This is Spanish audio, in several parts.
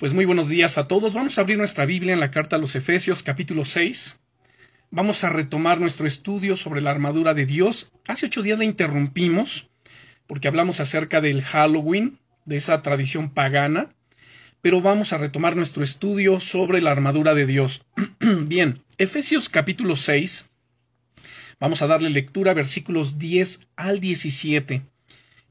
Pues muy buenos días a todos. Vamos a abrir nuestra Biblia en la carta a los Efesios, capítulo 6. Vamos a retomar nuestro estudio sobre la armadura de Dios. Hace 8 días la interrumpimos porque hablamos acerca del Halloween, de esa tradición pagana. Pero vamos a retomar nuestro estudio sobre la armadura de Dios. Bien, Efesios capítulo 6. Vamos a darle lectura, versículos 10 al 17.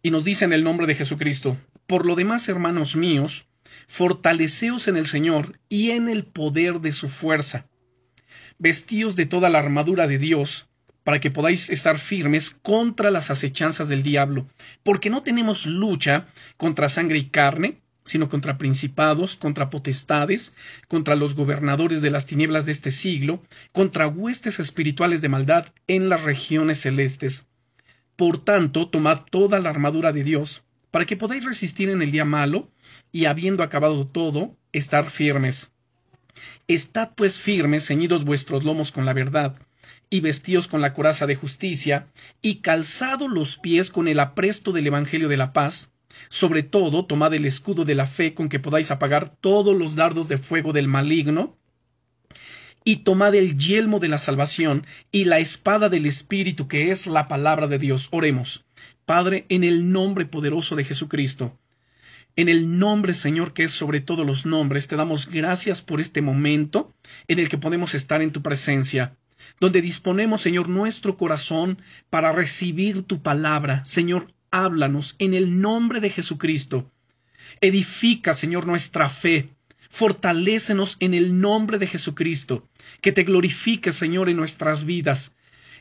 Y nos dice en el nombre de Jesucristo: por lo demás, hermanos míos, fortaleceos en el Señor y en el poder de su fuerza. Vestíos de toda la armadura de Dios, para que podáis estar firmes contra las acechanzas del diablo, porque no tenemos lucha contra sangre y carne, sino contra principados, contra potestades, contra los gobernadores de las tinieblas de este siglo, contra huestes espirituales de maldad en las regiones celestes. Por tanto, tomad toda la armadura de Dios, para que podáis resistir en el día malo, y habiendo acabado todo, estar firmes. Estad pues firmes, ceñidos vuestros lomos con la verdad, y vestíos con la coraza de justicia, y calzados los pies con el apresto del evangelio de la paz. Sobre todo, tomad el escudo de la fe, con que podáis apagar todos los dardos de fuego del maligno, y tomad el yelmo de la salvación y la espada del Espíritu, que es la palabra de Dios. Oremos. Padre, en el nombre poderoso de Jesucristo, en el nombre, Señor, que es sobre todos los nombres, te damos gracias por este momento en el que podemos estar en tu presencia, donde disponemos, Señor, nuestro corazón para recibir tu palabra. Señor, háblanos en el nombre de Jesucristo. Edifica, Señor, nuestra fe. Fortalécenos en el nombre de Jesucristo. Que te glorifique, Señor, en nuestras vidas.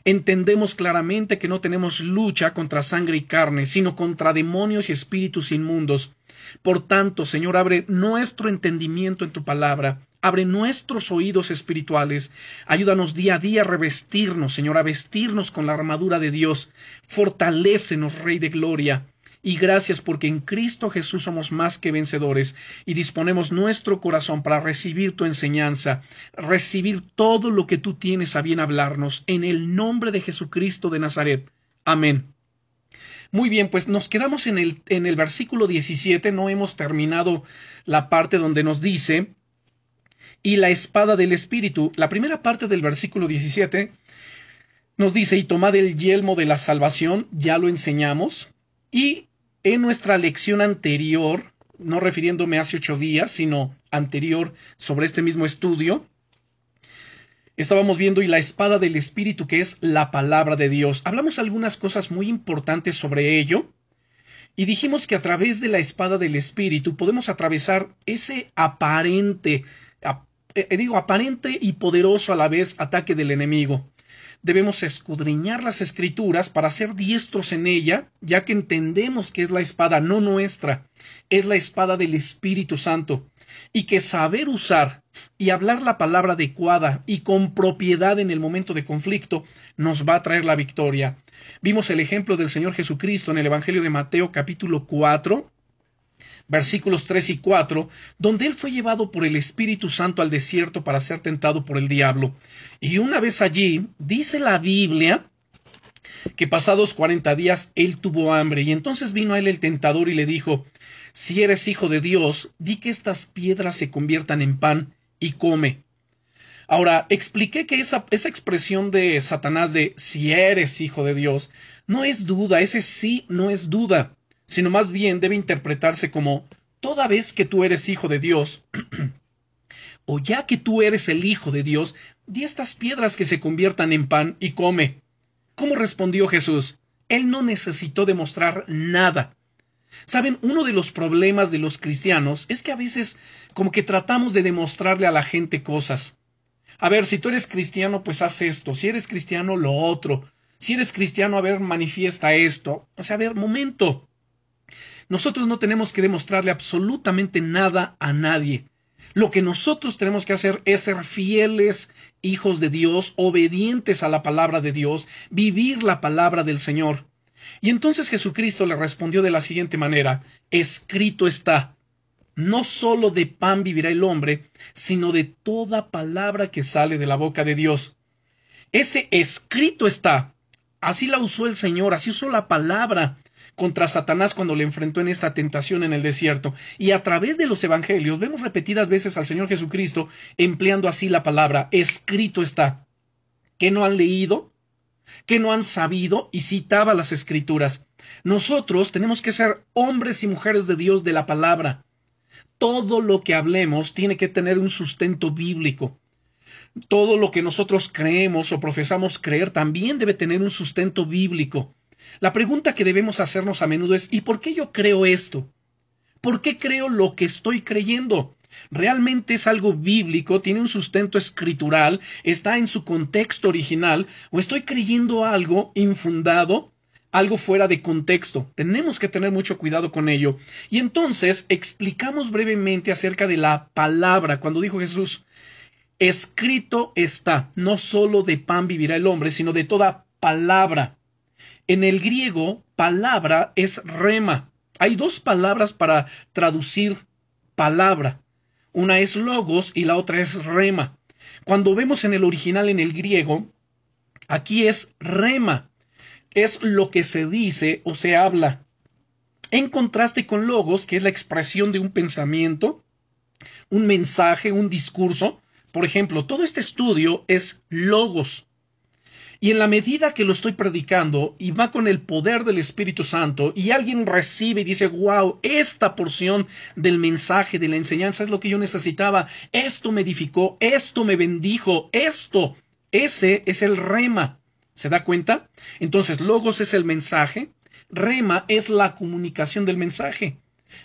Entendemos claramente que no tenemos lucha contra sangre y carne, sino contra demonios y espíritus inmundos. Por tanto, Señor, abre nuestro entendimiento en tu palabra, abre nuestros oídos espirituales, ayúdanos día a día a revestirnos, Señor, a vestirnos con la armadura de Dios. Fortalécenos, Rey de Gloria, y gracias porque en Cristo Jesús somos más que vencedores y disponemos nuestro corazón para recibir tu enseñanza, recibir todo lo que tú tienes a bien hablarnos, en el nombre de Jesucristo de Nazaret. Amén. Muy bien, pues nos quedamos en el versículo 17, no hemos terminado la parte donde nos dice, y la espada del Espíritu. La primera parte del versículo 17 nos dice, y tomad el yelmo de la salvación, ya lo enseñamos, y en nuestra lección anterior, no refiriéndome hace 8 días, sino anterior sobre este mismo estudio, estábamos viendo y la espada del Espíritu, que es la palabra de Dios. Hablamos algunas cosas muy importantes sobre ello y dijimos que a través de la espada del Espíritu podemos atravesar ese aparente y poderoso a la vez ataque del enemigo. Debemos escudriñar las Escrituras para ser diestros en ella, ya que entendemos que es la espada no nuestra, es la espada del Espíritu Santo. Y que saber usar y hablar la palabra adecuada y con propiedad en el momento de conflicto nos va a traer la victoria. Vimos el ejemplo del Señor Jesucristo en el Evangelio de Mateo capítulo 4, versículos 3 y 4, donde él fue llevado por el Espíritu Santo al desierto para ser tentado por el diablo. Y una vez allí, dice la Biblia, que pasados 40 días él tuvo hambre, y entonces vino a él el tentador y le dijo: si eres hijo de Dios, di que estas piedras se conviertan en pan y come. Ahora, expliqué que esa expresión de Satanás de si eres hijo de Dios no es duda, ese sí no es duda, sino más bien debe interpretarse como toda vez que tú eres hijo de Dios, o ya que tú eres el hijo de Dios, di estas piedras que se conviertan en pan y come. ¿Cómo respondió Jesús? Él no necesitó demostrar nada. Saben, uno de los problemas de los cristianos es que a veces como que tratamos de demostrarle a la gente cosas. A ver, si tú eres cristiano, pues haz esto. Si eres cristiano, lo otro. Si eres cristiano, a ver, manifiesta esto. O sea, a ver, momento. Nosotros no tenemos que demostrarle absolutamente nada a nadie. Lo que nosotros tenemos que hacer es ser fieles hijos de Dios, obedientes a la palabra de Dios, vivir la palabra del Señor. Y entonces Jesucristo le respondió de la siguiente manera: escrito está, no solo de pan vivirá el hombre, sino de toda palabra que sale de la boca de Dios. Ese escrito está, así la usó el Señor, así usó la palabra, contra Satanás cuando le enfrentó en esta tentación en el desierto. Y a través de los evangelios vemos repetidas veces al Señor Jesucristo empleando así la palabra, escrito está, que no han leído, que no han sabido, y citaba las Escrituras. Nosotros tenemos que ser hombres y mujeres de Dios de la palabra. Todo lo que hablemos tiene que tener un sustento bíblico. Todo lo que nosotros creemos o profesamos creer también debe tener un sustento bíblico. La pregunta que debemos hacernos a menudo es, ¿y por qué yo creo esto? ¿Por qué creo lo que estoy creyendo? ¿Realmente es algo bíblico? ¿Tiene un sustento escritural? ¿Está en su contexto original? ¿O estoy creyendo algo infundado? Algo fuera de contexto. Tenemos que tener mucho cuidado con ello. Y entonces explicamos brevemente acerca de la palabra. Cuando dijo Jesús, escrito está, no solo de pan vivirá el hombre, sino de toda palabra. En el griego, palabra es rema. Hay dos palabras para traducir palabra. Una es logos y la otra es rema. Cuando vemos en el original en el griego, aquí es rema. Es lo que se dice o se habla. En contraste con logos, que es la expresión de un pensamiento, un mensaje, un discurso. Por ejemplo, todo este estudio es logos. Y en la medida que lo estoy predicando y va con el poder del Espíritu Santo y alguien recibe y dice, wow, esta porción del mensaje, de la enseñanza es lo que yo necesitaba. Esto me edificó, esto me bendijo, esto. Ese es el rema. ¿Se da cuenta? Entonces, logos es el mensaje, rema es la comunicación del mensaje.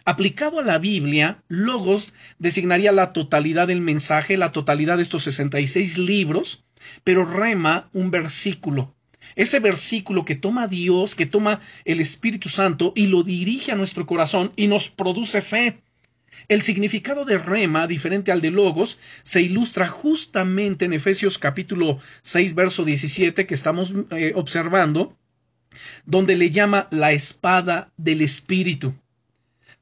Aplicado a la Biblia, logos designaría la totalidad del mensaje, la totalidad de estos 66 libros, pero rema un versículo. Ese versículo que toma Dios, que toma el Espíritu Santo y lo dirige a nuestro corazón y nos produce fe. El significado de rema, diferente al de logos, se ilustra justamente en Efesios capítulo 6, verso 17 que estamos observando, donde le llama la espada del Espíritu.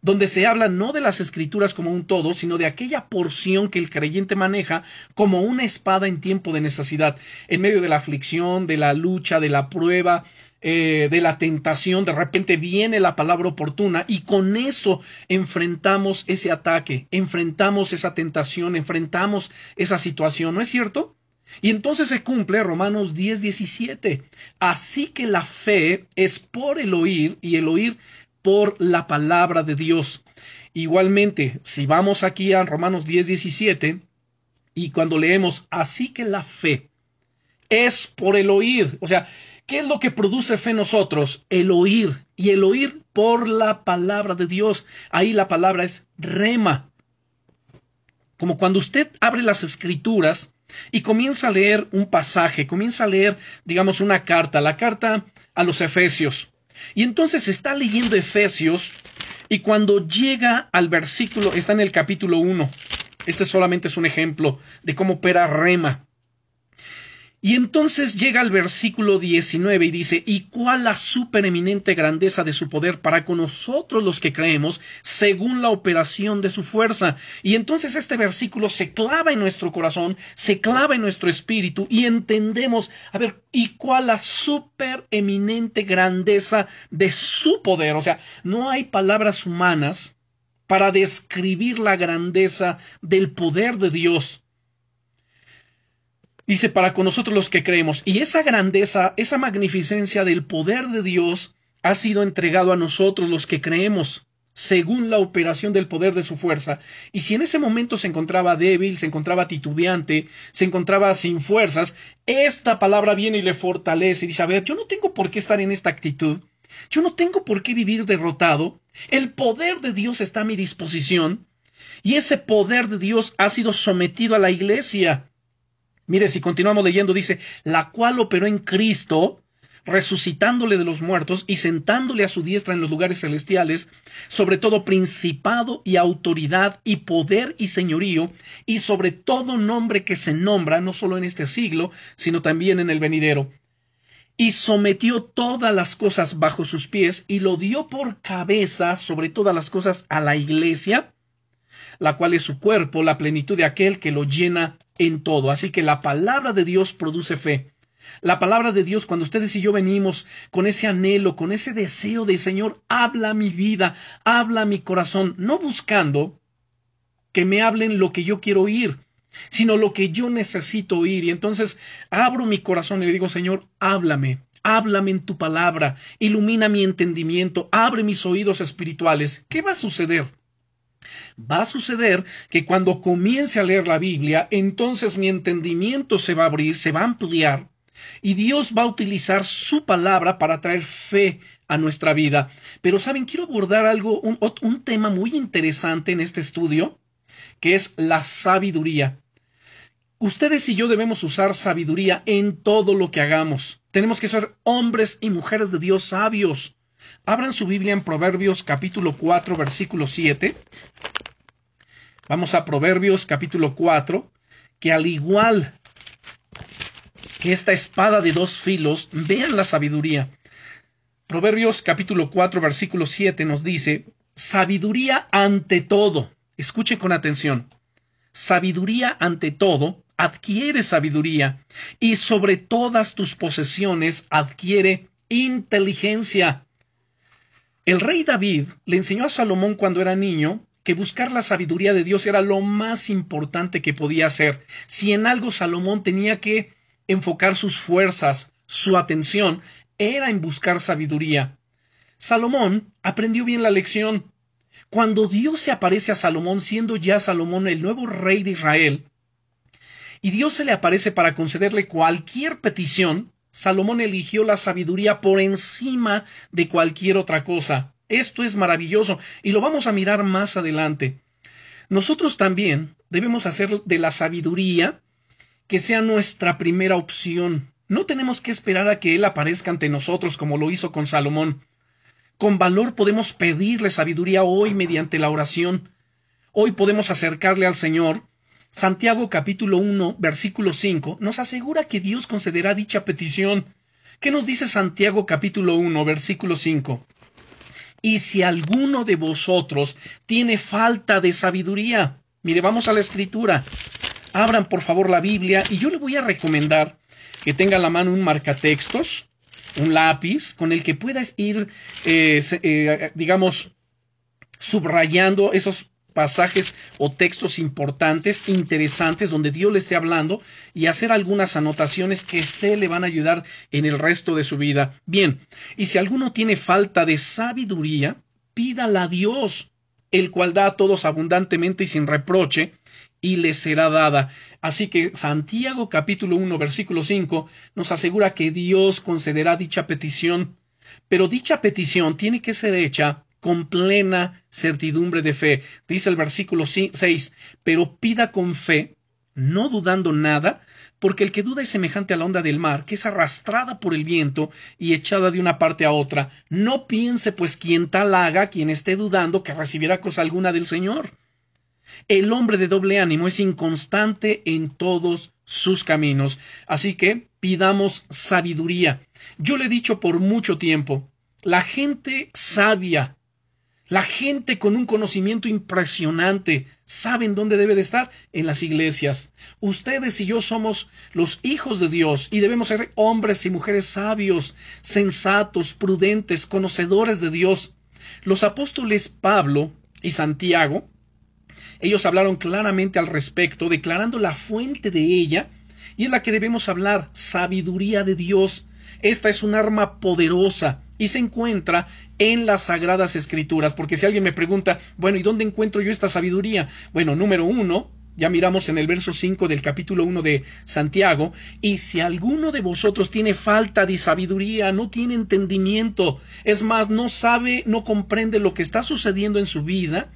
Donde se habla no de las Escrituras como un todo, sino de aquella porción que el creyente maneja como una espada en tiempo de necesidad, en medio de la aflicción, de la lucha, de la prueba, de la tentación. De repente viene la palabra oportuna y con eso enfrentamos ese ataque, enfrentamos esa tentación, enfrentamos esa situación, ¿no es cierto? Y entonces se cumple Romanos 10, 17. Así que la fe es por el oír y el oír por la palabra de Dios. Igualmente, si vamos aquí a Romanos 10, 17, y cuando leemos, así que la fe es por el oír. O sea, ¿qué es lo que produce fe en nosotros? El oír, y el oír por la palabra de Dios. Ahí la palabra es rema. Como cuando usted abre las Escrituras y comienza a leer un pasaje, comienza a leer, digamos, una carta, la carta a los Efesios. Y entonces está leyendo Efesios y cuando llega al versículo, está en el capítulo 1. Este solamente es un ejemplo de cómo opera rema. Y entonces llega al versículo 19 y dice, y cuál la supereminente grandeza de su poder para con nosotros los que creemos, según la operación de su fuerza. Y entonces este versículo se clava en nuestro corazón, se clava en nuestro espíritu y entendemos, a ver, y cuál la supereminente grandeza de su poder. O sea, no hay palabras humanas para describir la grandeza del poder de Dios. Dice, para con nosotros los que creemos. Y esa grandeza, esa magnificencia del poder de Dios ha sido entregado a nosotros los que creemos, según la operación del poder de su fuerza. Y si en ese momento se encontraba débil, se encontraba titubeante, se encontraba sin fuerzas, esta palabra viene y le fortalece. Y dice, a ver, yo no tengo por qué estar en esta actitud. Yo no tengo por qué vivir derrotado. El poder de Dios está a mi disposición. Y ese poder de Dios ha sido sometido a la iglesia. Mire, si continuamos leyendo, dice, la cual operó en Cristo, resucitándole de los muertos y sentándole a su diestra en los lugares celestiales, sobre todo principado y autoridad y poder y señorío, y sobre todo nombre que se nombra, no solo en este siglo, sino también en el venidero. Y sometió todas las cosas bajo sus pies y lo dio por cabeza sobre todas las cosas a la iglesia, la cual es su cuerpo, la plenitud de aquel que lo llena en todo. Así que la palabra de Dios produce fe. La palabra de Dios, cuando ustedes y yo venimos con ese anhelo, con ese deseo de Señor, habla mi vida, habla mi corazón, no buscando que me hablen lo que yo quiero oír, sino lo que yo necesito oír. Y entonces abro mi corazón y le digo, Señor, háblame. Háblame en tu palabra, ilumina mi entendimiento, abre mis oídos espirituales. ¿Qué va a suceder? Va a suceder que cuando comience a leer la Biblia, entonces mi entendimiento se va a abrir, se va a ampliar, y Dios va a utilizar su palabra para traer fe a nuestra vida. Pero, ¿saben? Quiero abordar algo, un tema muy interesante en este estudio, que es la sabiduría. Ustedes y yo debemos usar sabiduría en todo lo que hagamos. Tenemos que ser hombres y mujeres de Dios sabios. Abran su Biblia en Proverbios capítulo 4, versículo 7. Vamos a Proverbios capítulo 4, que al igual que esta espada de dos filos, vean la sabiduría. Proverbios capítulo 4, versículo 7 nos dice, sabiduría ante todo. Escuchen con atención. Sabiduría ante todo. Adquiere sabiduría y sobre todas tus posesiones adquiere inteligencia. El rey David le enseñó a Salomón cuando era niño que buscar la sabiduría de Dios era lo más importante que podía hacer. Si en algo Salomón tenía que enfocar sus fuerzas, su atención, era en buscar sabiduría. Salomón aprendió bien la lección. Cuando Dios se aparece a Salomón, siendo ya Salomón el nuevo rey de Israel, y Dios se le aparece para concederle cualquier petición, Salomón eligió la sabiduría por encima de cualquier otra cosa. Esto es maravilloso y lo vamos a mirar más adelante. Nosotros también debemos hacer de la sabiduría que sea nuestra primera opción. No tenemos que esperar a que Él aparezca ante nosotros como lo hizo con Salomón. Con valor podemos pedirle sabiduría hoy mediante la oración. Hoy podemos acercarle al Señor. Santiago capítulo 1, versículo 5, nos asegura que Dios concederá dicha petición. ¿Qué nos dice Santiago capítulo 1, versículo 5? Y si alguno de vosotros tiene falta de sabiduría, mire, vamos a la Escritura. Abran por favor la Biblia y yo le voy a recomendar que tenga a la mano un marcatextos, un lápiz, con el que puedas ir, digamos, subrayando esos pasajes o textos importantes, interesantes, donde Dios le esté hablando y hacer algunas anotaciones que se le van a ayudar en el resto de su vida. Bien, y si alguno tiene falta de sabiduría, pídala a Dios, el cual da a todos abundantemente y sin reproche, y le será dada. Así que Santiago capítulo 1, versículo 5, nos asegura que Dios concederá dicha petición, pero dicha petición tiene que ser hecha con plena certidumbre de fe. Dice el versículo 6, pero pida con fe, no dudando nada, porque el que duda es semejante a la onda del mar, que es arrastrada por el viento y echada de una parte a otra. No piense, pues, quien tal haga, quien esté dudando, que recibirá cosa alguna del Señor. El hombre de doble ánimo es inconstante en todos sus caminos. Así que pidamos sabiduría. Yo le he dicho por mucho tiempo, la gente sabia, la gente con un conocimiento impresionante, ¿saben dónde debe de estar? En las iglesias. Ustedes y yo somos los hijos de Dios y debemos ser hombres y mujeres sabios, sensatos, prudentes, conocedores de Dios. Los apóstoles Pablo y Santiago, ellos hablaron claramente al respecto, declarando la fuente de ella, y es la que debemos hablar, sabiduría de Dios. Esta es un arma poderosa y se encuentra en las Sagradas Escrituras. Porque si alguien me pregunta, bueno, ¿y dónde encuentro yo esta sabiduría? Bueno, número 1, ya miramos en el verso 5 del capítulo 1 de Santiago. Y si alguno de vosotros tiene falta de sabiduría, no tiene entendimiento, es más, no sabe, no comprende lo que está sucediendo en su vida.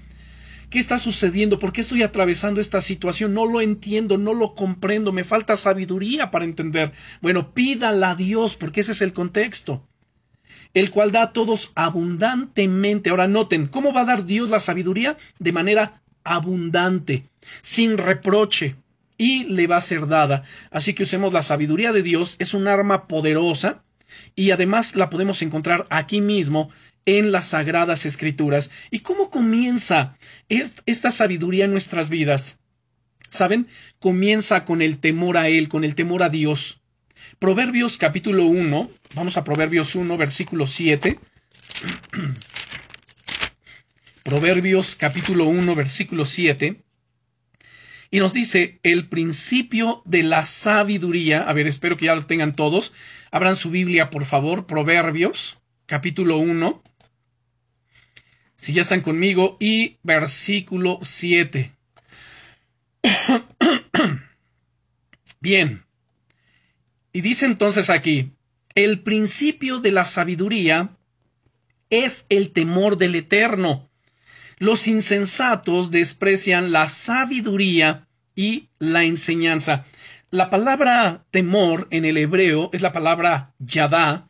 ¿Qué está sucediendo? ¿Por qué estoy atravesando esta situación? No lo entiendo, no lo comprendo, me falta sabiduría para entender. Bueno, pídala a Dios, porque ese es el contexto. El cual da a todos abundantemente. Ahora noten, ¿cómo va a dar Dios la sabiduría? De manera abundante, sin reproche, y le va a ser dada. Así que usemos la sabiduría de Dios, es un arma poderosa, y además la podemos encontrar aquí mismo, en las Sagradas Escrituras. ¿Y cómo comienza esta sabiduría en nuestras vidas? ¿Saben? Comienza con el temor a Él, con el temor a Dios. Proverbios capítulo 1, vamos a Proverbios 1, versículo 7. Proverbios capítulo 1, versículo 7. Y nos dice, el principio de la sabiduría. A ver, espero que ya lo tengan todos. Abran su Biblia, por favor. Proverbios capítulo 1. Si ya están conmigo. Y versículo 7. Bien. Y dice entonces aquí, el principio de la sabiduría es el temor del Eterno. Los insensatos desprecian la sabiduría y la enseñanza. La palabra temor en el hebreo es la palabra yadá,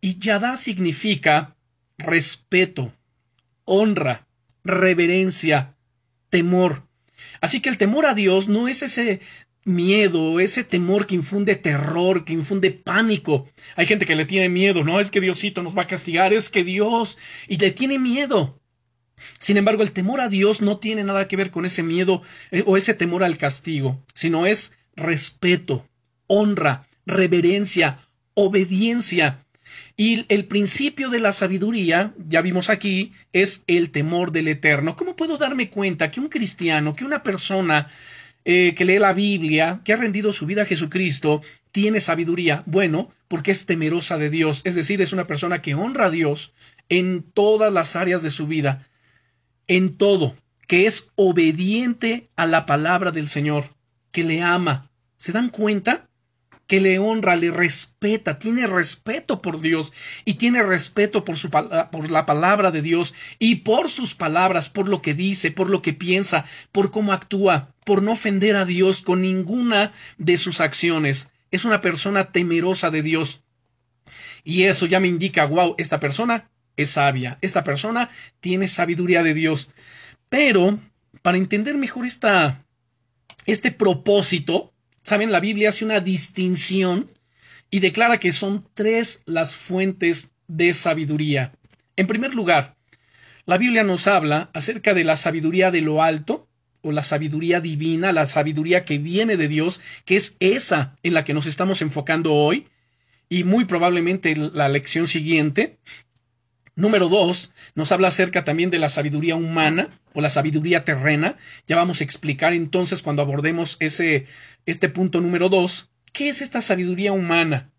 y yadá significa respeto, honra, reverencia, temor. Así que el temor a Dios no es ese miedo, ese temor que infunde terror, que infunde pánico. Hay gente que le tiene miedo, no, es que Diosito nos va a castigar, es que Dios, y le tiene miedo. Sin embargo, el temor a Dios no tiene nada que ver con ese miedo o ese temor al castigo, sino es respeto, honra, reverencia, obediencia. Y el principio de la sabiduría, ya vimos aquí, es el temor del Eterno. ¿Cómo puedo darme cuenta que un cristiano, que una persona que lee la Biblia, que ha rendido su vida a Jesucristo, tiene sabiduría? Bueno, porque es temerosa de Dios, es decir, es una persona que honra a Dios en todas las áreas de su vida, en todo, que es obediente a la palabra del Señor, que le ama. ¿Se dan cuenta? Que le honra, le respeta, tiene respeto por Dios y tiene respeto por la palabra de Dios y por sus palabras, por lo que dice, por lo que piensa, por cómo actúa, por no ofender a Dios con ninguna de sus acciones. Es una persona temerosa de Dios y eso ya me indica, wow, esta persona es sabia, esta persona tiene sabiduría de Dios. Pero para entender mejor este propósito, saben, la Biblia hace una distinción y declara que son tres las fuentes de sabiduría. En primer lugar, la Biblia nos habla acerca de la sabiduría de lo alto o la sabiduría divina, la sabiduría que viene de Dios, que es esa en la que nos estamos enfocando hoy y muy probablemente la lección siguiente. Número dos, nos habla acerca también de la sabiduría humana o la sabiduría terrena. Ya vamos a explicar entonces cuando abordemos este punto número dos. ¿Qué es esta sabiduría humana?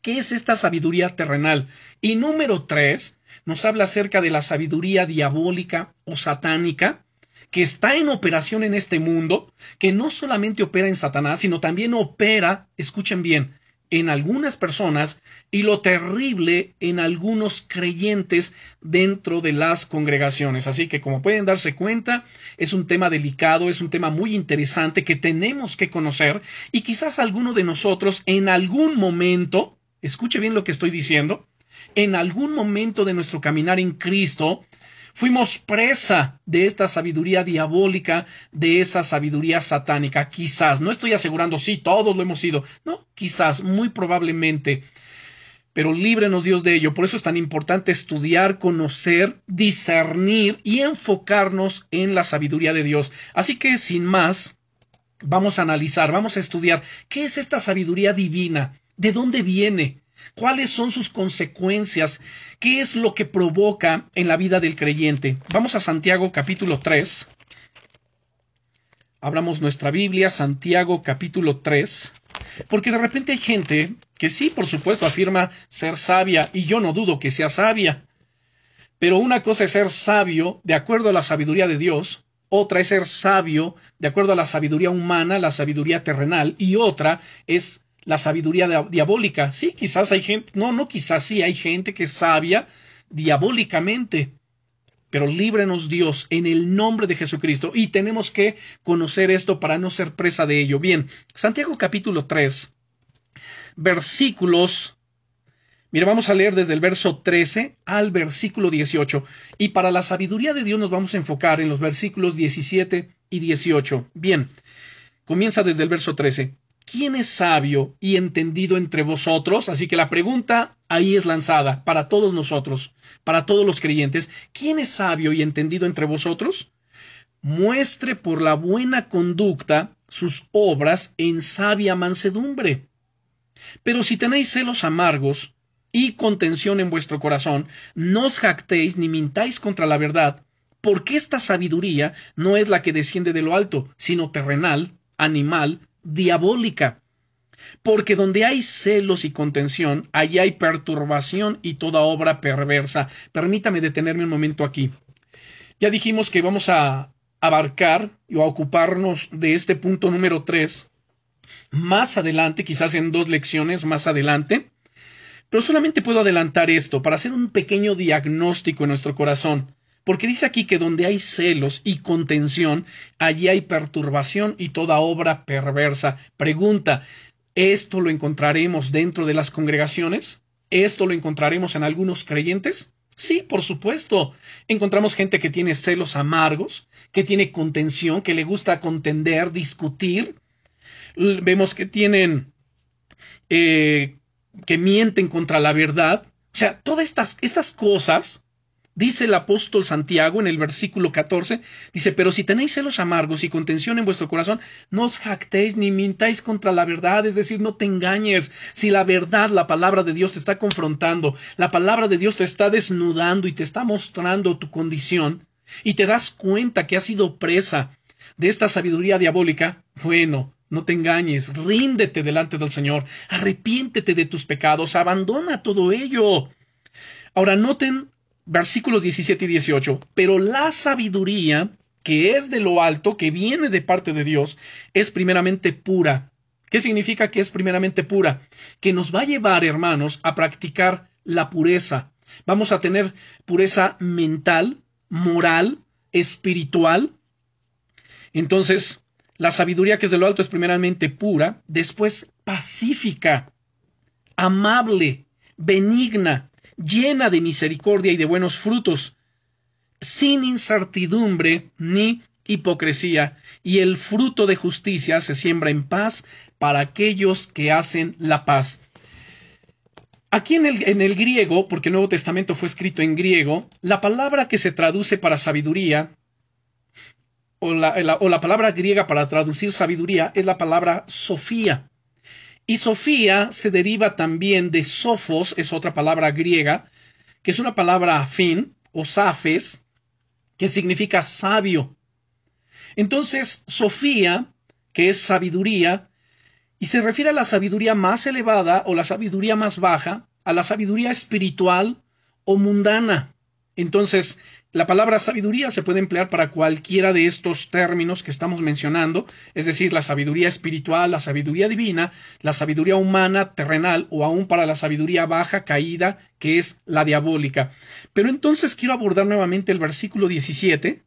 ¿Qué es esta sabiduría terrenal? Y número tres, nos habla acerca de la sabiduría diabólica o satánica que está en operación en este mundo, que no solamente opera en Satanás, sino también opera, escuchen bien, en algunas personas y lo terrible en algunos creyentes dentro de las congregaciones. Así que como pueden darse cuenta, es un tema delicado, es un tema muy interesante que tenemos que conocer y quizás alguno de nosotros en algún momento, escuche bien lo que estoy diciendo, en algún momento de nuestro caminar en Cristo, fuimos presa de esta sabiduría diabólica, de esa sabiduría satánica. Quizás, no estoy asegurando, sí, todos lo hemos sido. No, quizás, muy probablemente. Pero líbrenos Dios de ello. Por eso es tan importante estudiar, conocer, discernir y enfocarnos en la sabiduría de Dios. Así que, sin más, vamos a analizar, vamos a estudiar. ¿Qué es esta sabiduría divina? ¿De dónde viene? ¿Cuáles son sus consecuencias? ¿Qué es lo que provoca en la vida del creyente? Vamos a Santiago capítulo 3. Abramos nuestra Biblia, Santiago capítulo 3. Porque de repente hay gente que sí, por supuesto, afirma ser sabia. Y yo no dudo que sea sabia. Pero una cosa es ser sabio de acuerdo a la sabiduría de Dios. Otra es ser sabio de acuerdo a la sabiduría humana, la sabiduría terrenal. Y otra es la sabiduría diabólica. Sí, quizás hay gente, no quizás sí, hay gente que es sabia diabólicamente, pero líbranos Dios en el nombre de Jesucristo y tenemos que conocer esto para no ser presa de ello. Bien, Santiago capítulo 3, versículos, mira, vamos a leer desde el verso 13 al versículo 18 y para la sabiduría de Dios nos vamos a enfocar en los versículos 17 y 18. Bien, comienza desde el verso 13. ¿Quién es sabio y entendido entre vosotros? Así que la pregunta ahí es lanzada para todos nosotros, para todos los creyentes. ¿Quién es sabio y entendido entre vosotros? Muestre por la buena conducta sus obras en sabia mansedumbre. Pero si tenéis celos amargos y contención en vuestro corazón, no os jactéis ni mintáis contra la verdad, porque esta sabiduría no es la que desciende de lo alto, sino terrenal, animal, diabólica. Porque donde hay celos y contención, allí hay perturbación y toda obra perversa. Permítame detenerme un momento aquí. Ya dijimos que vamos a abarcar o a ocuparnos de este punto número 3 más adelante, quizás en 2 lecciones más adelante, pero solamente puedo adelantar esto para hacer un pequeño diagnóstico en nuestro corazón, porque dice aquí que donde hay celos y contención, allí hay perturbación y toda obra perversa. Pregunta: ¿esto lo encontraremos dentro de las congregaciones? ¿Esto lo encontraremos en algunos creyentes? Sí, por supuesto. Encontramos gente que tiene celos amargos, que tiene contención, que le gusta contender, discutir. Vemos que tienen, que mienten contra la verdad. O sea, todas estas cosas, dice el apóstol Santiago en el versículo 14, dice: pero si tenéis celos amargos y contención en vuestro corazón, no os jactéis ni mintáis contra la verdad. Es decir, no te engañes. Si la verdad, la palabra de Dios te está confrontando, la palabra de Dios te está desnudando y te está mostrando tu condición, y te das cuenta que has sido presa de esta sabiduría diabólica, bueno, no te engañes, ríndete delante del Señor, arrepiéntete de tus pecados, abandona todo ello. Ahora noten versículos 17 y 18. Pero la sabiduría, que es de lo alto, que viene de parte de Dios, es primeramente pura. ¿Qué significa que es primeramente pura? Que nos va a llevar, hermanos, a practicar la pureza. Vamos a tener pureza mental, moral, espiritual. Entonces, la sabiduría que es de lo alto es primeramente pura, después pacífica, amable, benigna, llena de misericordia y de buenos frutos, sin incertidumbre ni hipocresía, y el fruto de justicia se siembra en paz para aquellos que hacen la paz. Aquí en el griego, porque el Nuevo Testamento fue escrito en griego, la palabra que se traduce para sabiduría, o la palabra griega para traducir sabiduría, es la palabra sofía. Y sofía se deriva también de sofos, es otra palabra griega, que es una palabra afín, o safes, que significa sabio. Entonces, sofía, que es sabiduría, y se refiere a la sabiduría más elevada o la sabiduría más baja, a la sabiduría espiritual o mundana. Entonces, la palabra sabiduría se puede emplear para cualquiera de estos términos que estamos mencionando, es decir, la sabiduría espiritual, la sabiduría divina, la sabiduría humana, terrenal, o aún para la sabiduría baja, caída, que es la diabólica. Pero entonces quiero abordar nuevamente el versículo 17,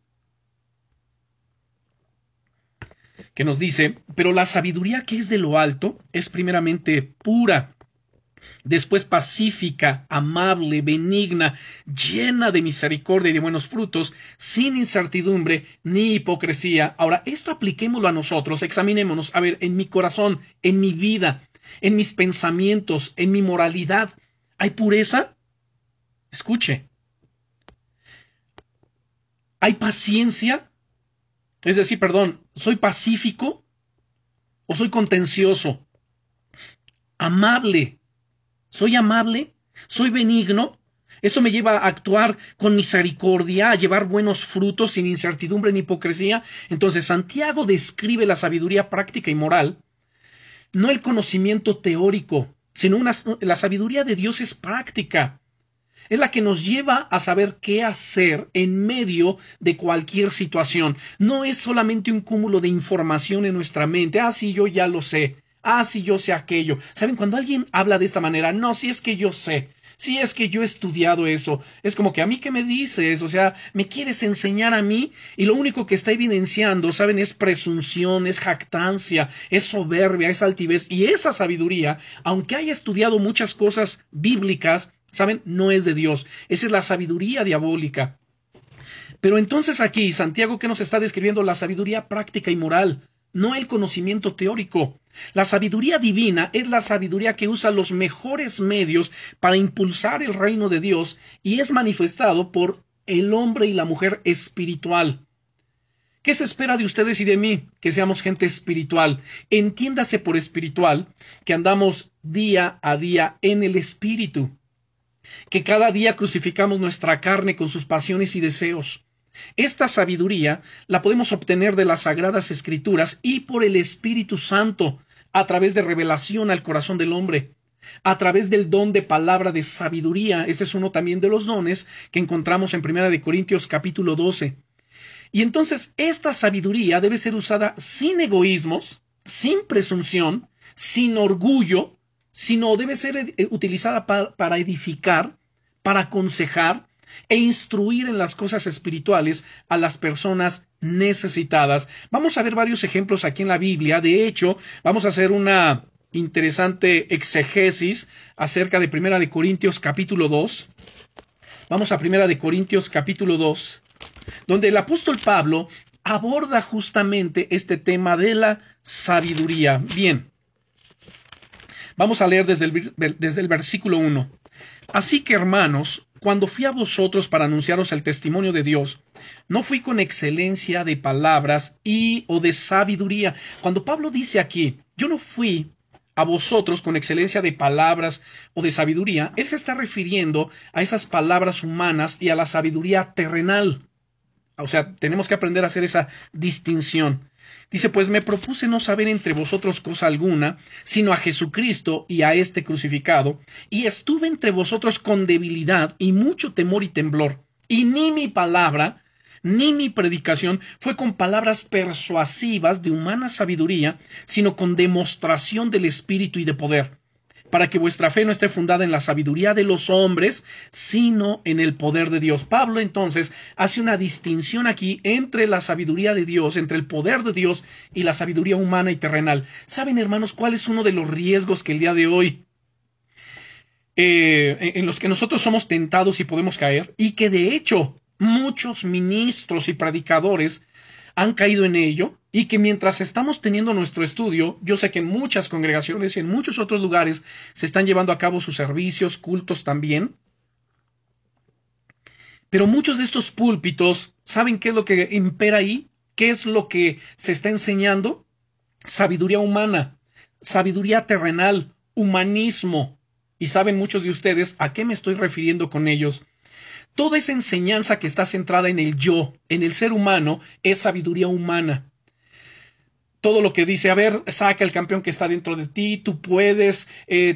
que nos dice: pero la sabiduría que es de lo alto es primeramente pura, después pacífica, amable, benigna, llena de misericordia y de buenos frutos, sin incertidumbre ni hipocresía. Ahora, esto apliquémoslo a nosotros, examinémonos, a ver, en mi corazón, en mi vida, en mis pensamientos, en mi moralidad, ¿hay pureza? Escuche. ¿Hay paciencia? Es decir, perdón, ¿soy pacífico o soy contencioso? ¿Amable? ¿Soy amable? ¿Soy benigno? Esto me lleva a actuar con misericordia, a llevar buenos frutos sin incertidumbre ni hipocresía. Entonces, Santiago describe la sabiduría práctica y moral, no el conocimiento teórico, sino la sabiduría de Dios es práctica. Es la que nos lleva a saber qué hacer en medio de cualquier situación. No es solamente un cúmulo de información en nuestra mente. Ah, sí, yo ya lo sé. Ah, si yo sé aquello. ¿Saben? Cuando alguien habla de esta manera, no, si es que yo sé, si es que yo he estudiado eso, es como que a mí ¿qué me dices? O sea, ¿me quieres enseñar a mí? Y lo único que está evidenciando, ¿saben? Es presunción, es jactancia, es soberbia, es altivez. Y esa sabiduría, aunque haya estudiado muchas cosas bíblicas, ¿saben? No es de Dios. Esa es la sabiduría diabólica. Pero entonces aquí, Santiago, ¿qué nos está describiendo? La sabiduría práctica y moral, no el conocimiento teórico. La sabiduría divina es la sabiduría que usa los mejores medios para impulsar el reino de Dios y es manifestado por el hombre y la mujer espiritual. ¿Qué se espera de ustedes y de mí? Que seamos gente espiritual. Entiéndase por espiritual que andamos día a día en el espíritu, que cada día crucificamos nuestra carne con sus pasiones y deseos. Esta sabiduría la podemos obtener de las Sagradas Escrituras y por el Espíritu Santo, a través de revelación al corazón del hombre, a través del don de palabra de sabiduría. Este es uno también de los dones que encontramos en 1 Corintios capítulo 12. Y entonces esta sabiduría debe ser usada sin egoísmos, sin presunción, sin orgullo, sino debe ser utilizada para edificar, para aconsejar e instruir en las cosas espirituales a las personas necesitadas. Vamos a ver varios ejemplos aquí en la Biblia. De hecho, vamos a hacer una interesante exegesis acerca de 1 Corintios capítulo 2. Vamos a 1 Corintios capítulo 2, donde el apóstol Pablo aborda justamente este tema de la sabiduría. Bien, vamos a leer desde el versículo 1. Así que, hermanos, cuando fui a vosotros para anunciaros el testimonio de Dios, no fui con excelencia de palabras o de sabiduría. Cuando Pablo dice aquí, yo no fui a vosotros con excelencia de palabras o de sabiduría, él se está refiriendo a esas palabras humanas y a la sabiduría terrenal. O sea, tenemos que aprender a hacer esa distinción. Dice, pues me propuse no saber entre vosotros cosa alguna, sino a Jesucristo y a este crucificado, y estuve entre vosotros con debilidad y mucho temor y temblor, y ni mi palabra, ni mi predicación fue con palabras persuasivas de humana sabiduría, sino con demostración del Espíritu y de poder, para que vuestra fe no esté fundada en la sabiduría de los hombres, sino en el poder de Dios. Pablo entonces hace una distinción aquí entre la sabiduría de Dios, entre el poder de Dios y la sabiduría humana y terrenal. ¿Saben, hermanos, cuál es uno de los riesgos que el día de hoy en los que nosotros somos tentados y podemos caer? Y que de hecho muchos ministros y predicadores han caído en ello, y que mientras estamos teniendo nuestro estudio, yo sé que en muchas congregaciones y en muchos otros lugares se están llevando a cabo sus servicios, cultos también. Pero muchos de estos púlpitos, ¿saben qué es lo que impera ahí? ¿Qué es lo que se está enseñando? Sabiduría humana, sabiduría terrenal, humanismo. Y saben muchos de ustedes a qué me estoy refiriendo con ellos. Toda esa enseñanza que está centrada en el yo, en el ser humano, es sabiduría humana. Todo lo que dice, a ver, saca el campeón que está dentro de ti, tú puedes,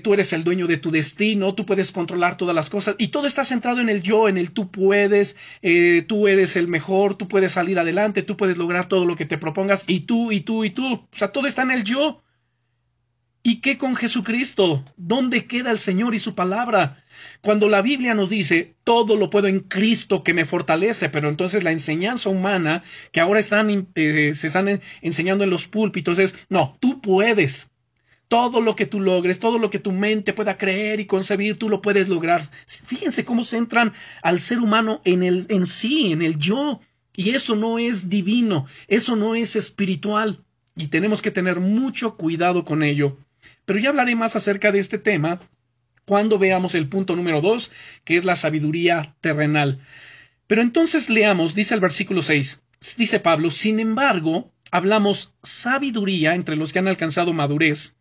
tú eres el dueño de tu destino, tú puedes controlar todas las cosas. Y todo está centrado en el yo, en el tú puedes, tú eres el mejor, tú puedes salir adelante, tú puedes lograr todo lo que te propongas, y tú, y tú, y tú. O sea, todo está en el yo. ¿Y qué con Jesucristo? ¿Dónde queda el Señor y su palabra? Cuando la Biblia nos dice, todo lo puedo en Cristo que me fortalece, pero entonces la enseñanza humana que ahora se están enseñando en los púlpitos es, no, tú puedes. Todo lo que tú logres, todo lo que tu mente pueda creer y concebir, tú lo puedes lograr. Fíjense cómo centran al ser humano en sí, en el yo. Y eso no es divino, eso no es espiritual. Y tenemos que tener mucho cuidado con ello. Pero ya hablaré más acerca de este tema cuando veamos el punto número 2, que es la sabiduría terrenal. Pero entonces leamos, dice el versículo 6, dice Pablo, sin embargo, hablamos sabiduría entre los que han alcanzado madurez,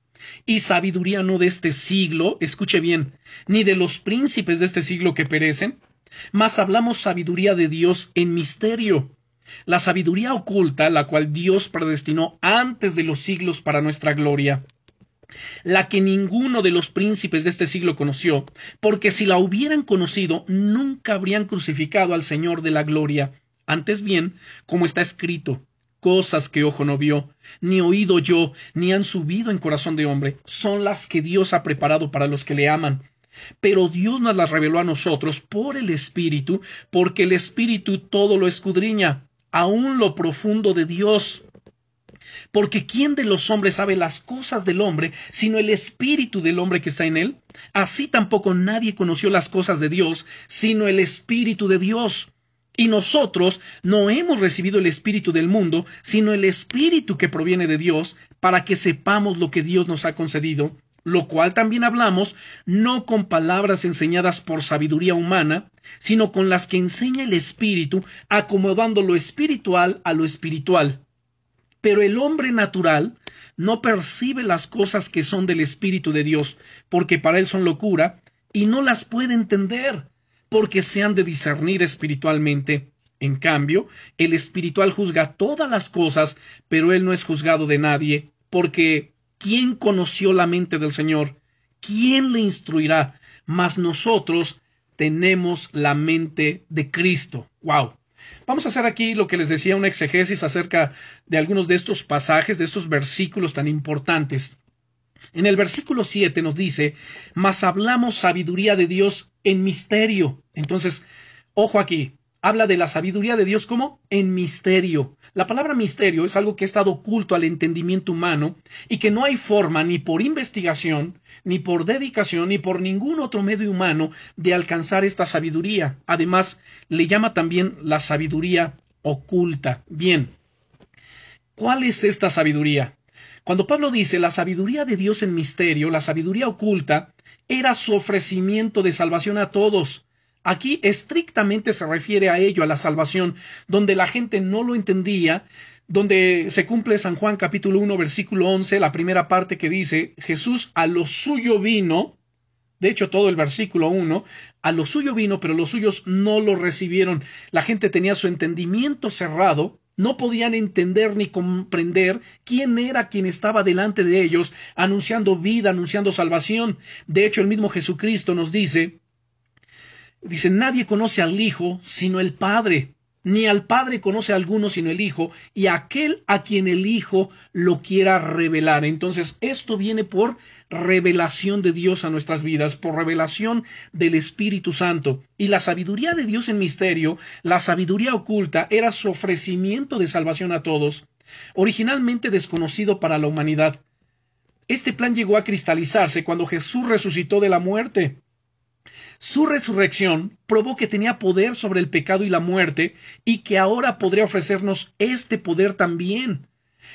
y sabiduría no de este siglo, escuche bien, ni de los príncipes de este siglo que perecen, mas hablamos sabiduría de Dios en misterio. La sabiduría oculta, la cual Dios predestinó antes de los siglos para nuestra gloria. La que ninguno de los príncipes de este siglo conoció, porque si la hubieran conocido, nunca habrían crucificado al Señor de la gloria. Antes bien, como está escrito, cosas que ojo no vio, ni oído yo, ni han subido en corazón de hombre, son las que Dios ha preparado para los que le aman. Pero Dios nos las reveló a nosotros por el Espíritu, porque el Espíritu todo lo escudriña, aún lo profundo de Dios. Porque ¿quién de los hombres sabe las cosas del hombre, sino el espíritu del hombre que está en él? Así tampoco nadie conoció las cosas de Dios, sino el Espíritu de Dios. Y nosotros no hemos recibido el espíritu del mundo, sino el espíritu que proviene de Dios, para que sepamos lo que Dios nos ha concedido lo cual también hablamos, no con palabras enseñadas por sabiduría humana, sino con las que enseña el Espíritu, acomodando lo espiritual a lo espiritual. Pero el hombre natural no percibe las cosas que son del Espíritu de Dios, porque para él son locura, y no las puede entender, porque se han de discernir espiritualmente. En cambio, el espiritual juzga todas las cosas, pero él no es juzgado de nadie, porque ¿quién conoció la mente del Señor? ¿Quién le instruirá? Mas nosotros tenemos la mente de Cristo. ¡Wow! Vamos a hacer aquí lo que les decía, una exegesis acerca de algunos de estos pasajes, de estos versículos tan importantes. En el versículo 7 nos dice, mas hablamos sabiduría de Dios en misterio. Entonces, ojo aquí, habla de la sabiduría de Dios como en misterio. La palabra misterio es algo que ha estado oculto al entendimiento humano y que no hay forma ni por investigación, ni por dedicación, ni por ningún otro medio humano de alcanzar esta sabiduría. Además, le llama también la sabiduría oculta. Bien, ¿cuál es esta sabiduría? Cuando Pablo dice la sabiduría de Dios en misterio, la sabiduría oculta, era su ofrecimiento de salvación a todos. Aquí estrictamente se refiere a ello, a la salvación, donde la gente no lo entendía, donde se cumple San Juan capítulo 1, versículo 11, la primera parte que dice, Jesús a lo suyo vino, de hecho todo el versículo 1, a lo suyo vino, pero los suyos no lo recibieron. La gente tenía su entendimiento cerrado. No podían entender ni comprender quién era quien estaba delante de ellos, anunciando vida, anunciando salvación. De hecho, el mismo Jesucristo nos dice, nadie conoce al Hijo sino el Padre, ni al Padre conoce a alguno sino el Hijo, y aquel a quien el Hijo lo quiera revelar. Entonces, esto viene por revelación de Dios a nuestras vidas, por revelación del Espíritu Santo. Y la sabiduría de Dios en misterio, la sabiduría oculta, era su ofrecimiento de salvación a todos, originalmente desconocido para la humanidad. Este plan llegó a cristalizarse cuando Jesús resucitó de la muerte. Su resurrección probó que tenía poder sobre el pecado y la muerte, y que ahora podría ofrecernos este poder también.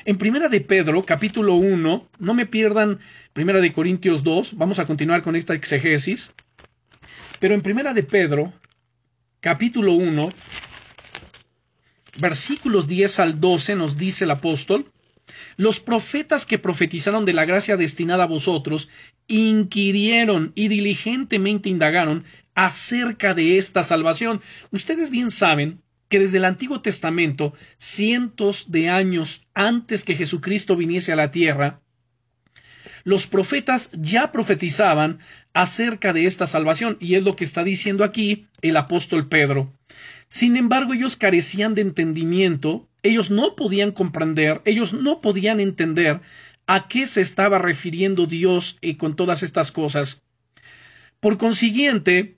En Primera de Pedro, capítulo 1, no me pierdan Primera de Corintios 2, vamos a continuar con esta exegesis, pero en Primera de Pedro, capítulo 1, versículos 10 al 12, nos dice el apóstol, los profetas que profetizaron de la gracia destinada a vosotros inquirieron y diligentemente indagaron acerca de esta salvación. Ustedes bien saben que desde el Antiguo Testamento, cientos de años antes que Jesucristo viniese a la tierra, los profetas ya profetizaban acerca de esta salvación, y es lo que está diciendo aquí el apóstol Pedro. Sin embargo, ellos carecían de entendimiento. Ellos no podían comprender, ellos no podían entender a qué se estaba refiriendo Dios con todas estas cosas. Por consiguiente,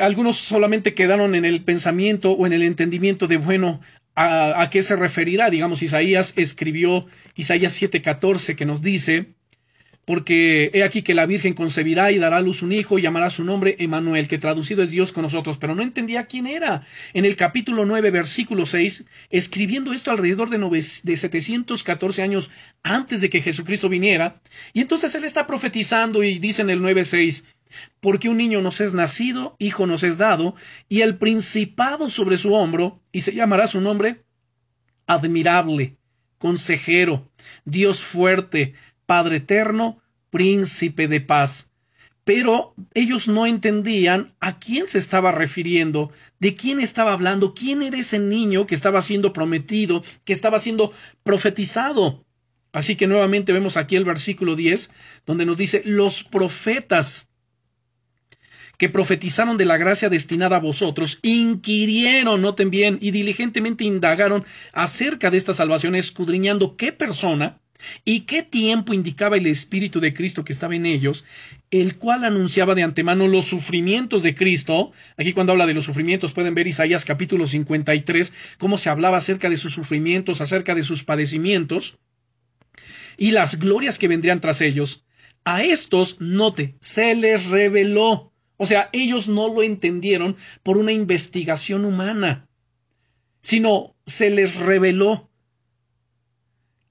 algunos solamente quedaron en el pensamiento o en el entendimiento de, bueno, ¿a qué se referirá? Digamos, Isaías escribió Isaías 7:14 que nos dice, porque he aquí que la Virgen concebirá y dará a luz un hijo y llamará su nombre Emmanuel, que traducido es Dios con nosotros, pero no entendía quién era. En el capítulo 9, versículo 6, escribiendo esto alrededor de 714 años antes de que Jesucristo viniera, y entonces él está profetizando y dice en el 9:6, porque un niño nos es nacido, hijo nos es dado, y el principado sobre su hombro, y se llamará su nombre Admirable, Consejero, Dios fuerte, Padre eterno, Príncipe de paz. Pero ellos no entendían a quién se estaba refiriendo, de quién estaba hablando, quién era ese niño que estaba siendo prometido, que estaba siendo profetizado. Así que nuevamente vemos aquí el versículo 10, donde nos dice, los profetas que profetizaron de la gracia destinada a vosotros, inquirieron, noten bien, y diligentemente indagaron acerca de esta salvación, escudriñando qué persona y qué tiempo indicaba el Espíritu de Cristo que estaba en ellos, el cual anunciaba de antemano los sufrimientos de Cristo. Aquí cuando habla de los sufrimientos pueden ver Isaías capítulo 53, cómo se hablaba acerca de sus sufrimientos, acerca de sus padecimientos y las glorias que vendrían tras ellos. A estos, note, se les reveló. O sea, ellos no lo entendieron por una investigación humana, sino se les reveló.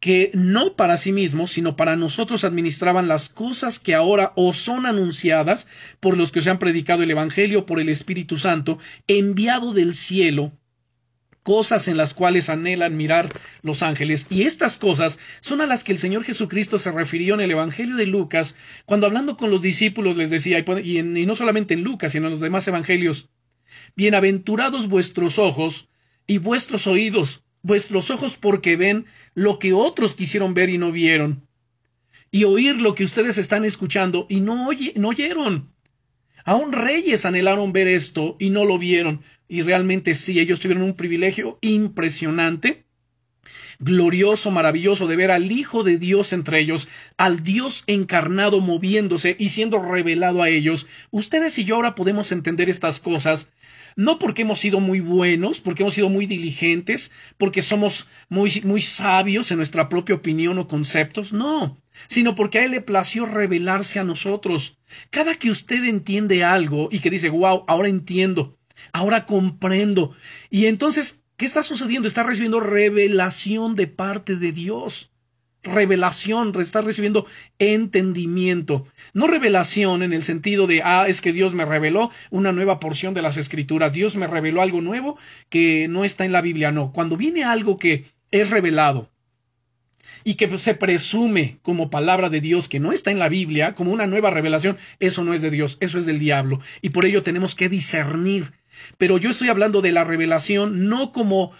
que no para sí mismos, sino para nosotros administraban las cosas que ahora os son anunciadas por los que os han predicado el Evangelio por el Espíritu Santo, enviado del cielo, cosas en las cuales anhelan mirar los ángeles. Y estas cosas son a las que el Señor Jesucristo se refirió en el Evangelio de Lucas, cuando hablando con los discípulos les decía, y no solamente en Lucas, sino en los demás evangelios, bienaventurados vuestros ojos y vuestros oídos, vuestros ojos porque ven lo que otros quisieron ver y no vieron, y oír lo que ustedes están escuchando y no oyeron. Aún reyes anhelaron ver esto y no lo vieron. Y realmente sí, ellos tuvieron un privilegio impresionante, glorioso, maravilloso, de ver al Hijo de Dios entre ellos, al Dios encarnado moviéndose y siendo revelado a ellos. Ustedes y yo ahora podemos entender estas cosas. No porque hemos sido muy buenos, porque hemos sido muy diligentes, porque somos muy sabios en nuestra propia opinión o conceptos, no, sino porque a Él le plació revelarse a nosotros. Cada que usted entiende algo y que dice, wow, ahora entiendo, ahora comprendo, y entonces, ¿qué está sucediendo? Está recibiendo revelación de parte de Dios. Revelación, está recibiendo entendimiento, no revelación en el sentido de, es que Dios me reveló una nueva porción de las Escrituras, Dios me reveló algo nuevo que no está en la Biblia, no. Cuando viene algo que es revelado y que se presume como palabra de Dios que no está en la Biblia, como una nueva revelación, eso no es de Dios, eso es del diablo, y por ello tenemos que discernir. Pero yo estoy hablando de la revelación no como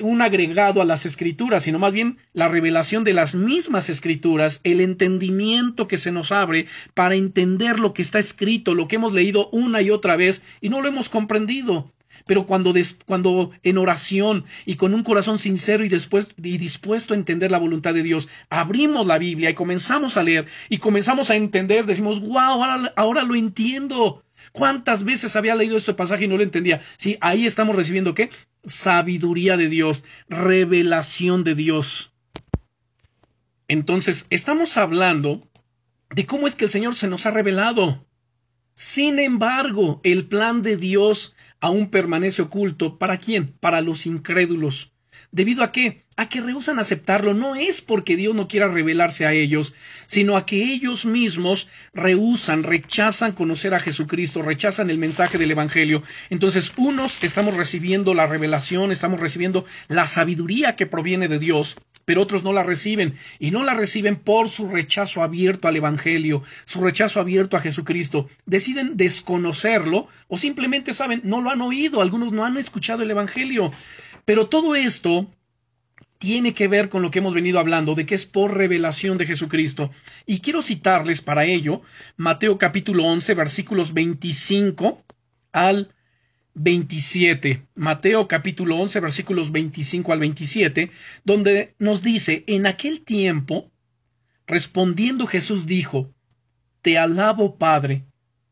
un agregado a las Escrituras, sino más bien la revelación de las mismas Escrituras, el entendimiento que se nos abre para entender lo que está escrito, lo que hemos leído una y otra vez y no lo hemos comprendido. Pero cuando en oración y con un corazón sincero y dispuesto a entender la voluntad de Dios, abrimos la Biblia y comenzamos a leer y comenzamos a entender, decimos, wow, ahora lo entiendo. ¿Cuántas veces había leído este pasaje y no lo entendía? Sí, ahí estamos recibiendo, ¿qué? Sabiduría de Dios, revelación de Dios. Entonces, estamos hablando de cómo es que el Señor se nos ha revelado. Sin embargo, el plan de Dios aún permanece oculto. ¿Para quién? Para los incrédulos. ¿Debido a qué? A que rehúsan aceptarlo. No es porque Dios no quiera revelarse a ellos, sino a que ellos mismos rechazan conocer a Jesucristo, rechazan el mensaje del Evangelio. Entonces, unos estamos recibiendo la revelación, estamos recibiendo la sabiduría que proviene de Dios, pero otros no la reciben, y no la reciben por su rechazo abierto al Evangelio, su rechazo abierto a Jesucristo. Deciden desconocerlo o simplemente saben, no lo han oído, algunos no han escuchado el Evangelio. Pero todo esto tiene que ver con lo que hemos venido hablando, de que es por revelación de Jesucristo. Y quiero citarles para ello Mateo capítulo 11, versículos 25 al 27. Mateo capítulo 11, versículos 25 al 27, donde nos dice, en aquel tiempo, respondiendo Jesús dijo, te alabo, Padre,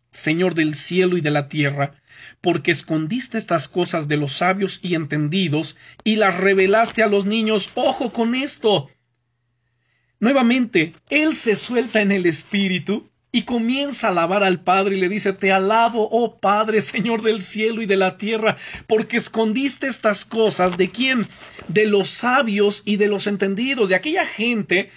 Señor del cielo y de la tierra, porque escondiste estas cosas de los sabios y entendidos y las revelaste a los niños. ¡Ojo con esto! Nuevamente, él se suelta en el espíritu y comienza a alabar al Padre y le dice, te alabo, oh Padre, Señor del cielo y de la tierra, porque escondiste estas cosas. ¿De quién? De los sabios y de los entendidos, de aquella gente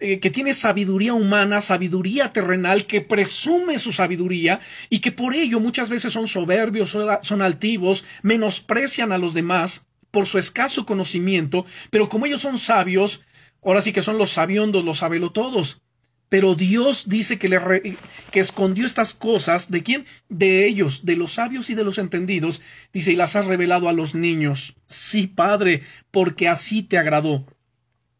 que tiene sabiduría humana, sabiduría terrenal, que presume su sabiduría y que por ello muchas veces son soberbios, son altivos, menosprecian a los demás por su escaso conocimiento, pero como ellos son sabios, ahora sí que son los sabiondos, los sabelotodos. Pero Dios dice que escondió estas cosas, ¿de quién? De ellos, de los sabios y de los entendidos, dice, y las has revelado a los niños. Sí, Padre, porque así te agradó.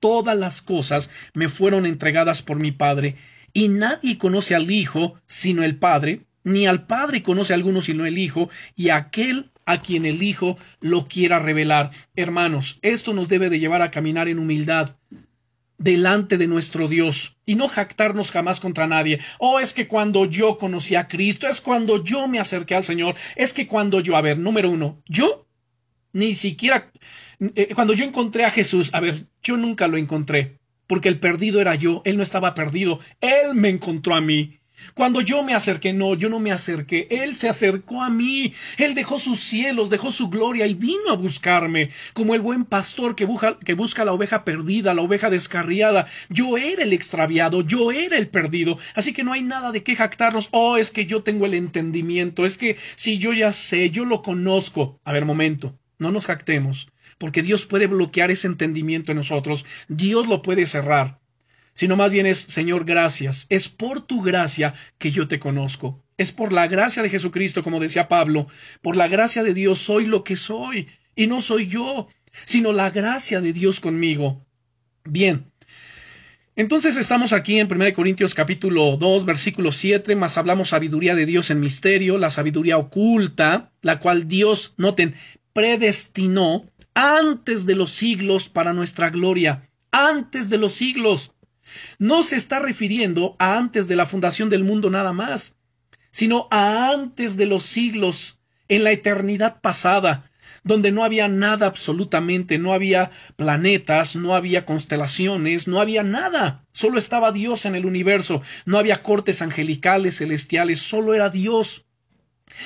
Todas las cosas me fueron entregadas por mi Padre, y nadie conoce al Hijo sino el Padre, ni al Padre conoce a alguno sino el Hijo, y aquel a quien el Hijo lo quiera revelar. Hermanos, esto nos debe de llevar a caminar en humildad delante de nuestro Dios y no jactarnos jamás contra nadie. Es que cuando yo conocí a Cristo, es cuando yo me acerqué al Señor, es que cuando yo, número uno, yo ni siquiera, cuando yo encontré a Jesús, yo nunca lo encontré, porque el perdido era yo, él no estaba perdido, él me encontró a mí. Cuando yo me acerqué, no, yo no me acerqué. Él se acercó a mí. Él dejó sus cielos, dejó su gloria y vino a buscarme. Como el buen pastor que busca la oveja perdida, la oveja descarriada. Yo era el extraviado, yo era el perdido. Así que no hay nada de qué jactarnos. Oh, es que yo tengo el entendimiento. Es que si yo ya sé, yo lo conozco. A ver, momento. No nos jactemos. Porque Dios puede bloquear ese entendimiento en nosotros. Dios lo puede cerrar. Sino más bien es, Señor, gracias. Es por tu gracia que yo te conozco. Es por la gracia de Jesucristo, como decía Pablo. Por la gracia de Dios soy lo que soy. Y no soy yo, sino la gracia de Dios conmigo. Bien. Entonces estamos aquí en 1 Corintios capítulo 2, versículo 7. Más hablamos sabiduría de Dios en misterio, la sabiduría oculta, la cual Dios, noten, predestinó antes de los siglos para nuestra gloria. Antes de los siglos. No se está refiriendo a antes de la fundación del mundo nada más, sino a antes de los siglos, en la eternidad pasada, donde no había nada absolutamente, no había planetas, no había constelaciones, no había nada, solo estaba Dios en el universo, no había cortes angelicales, celestiales, solo era Dios.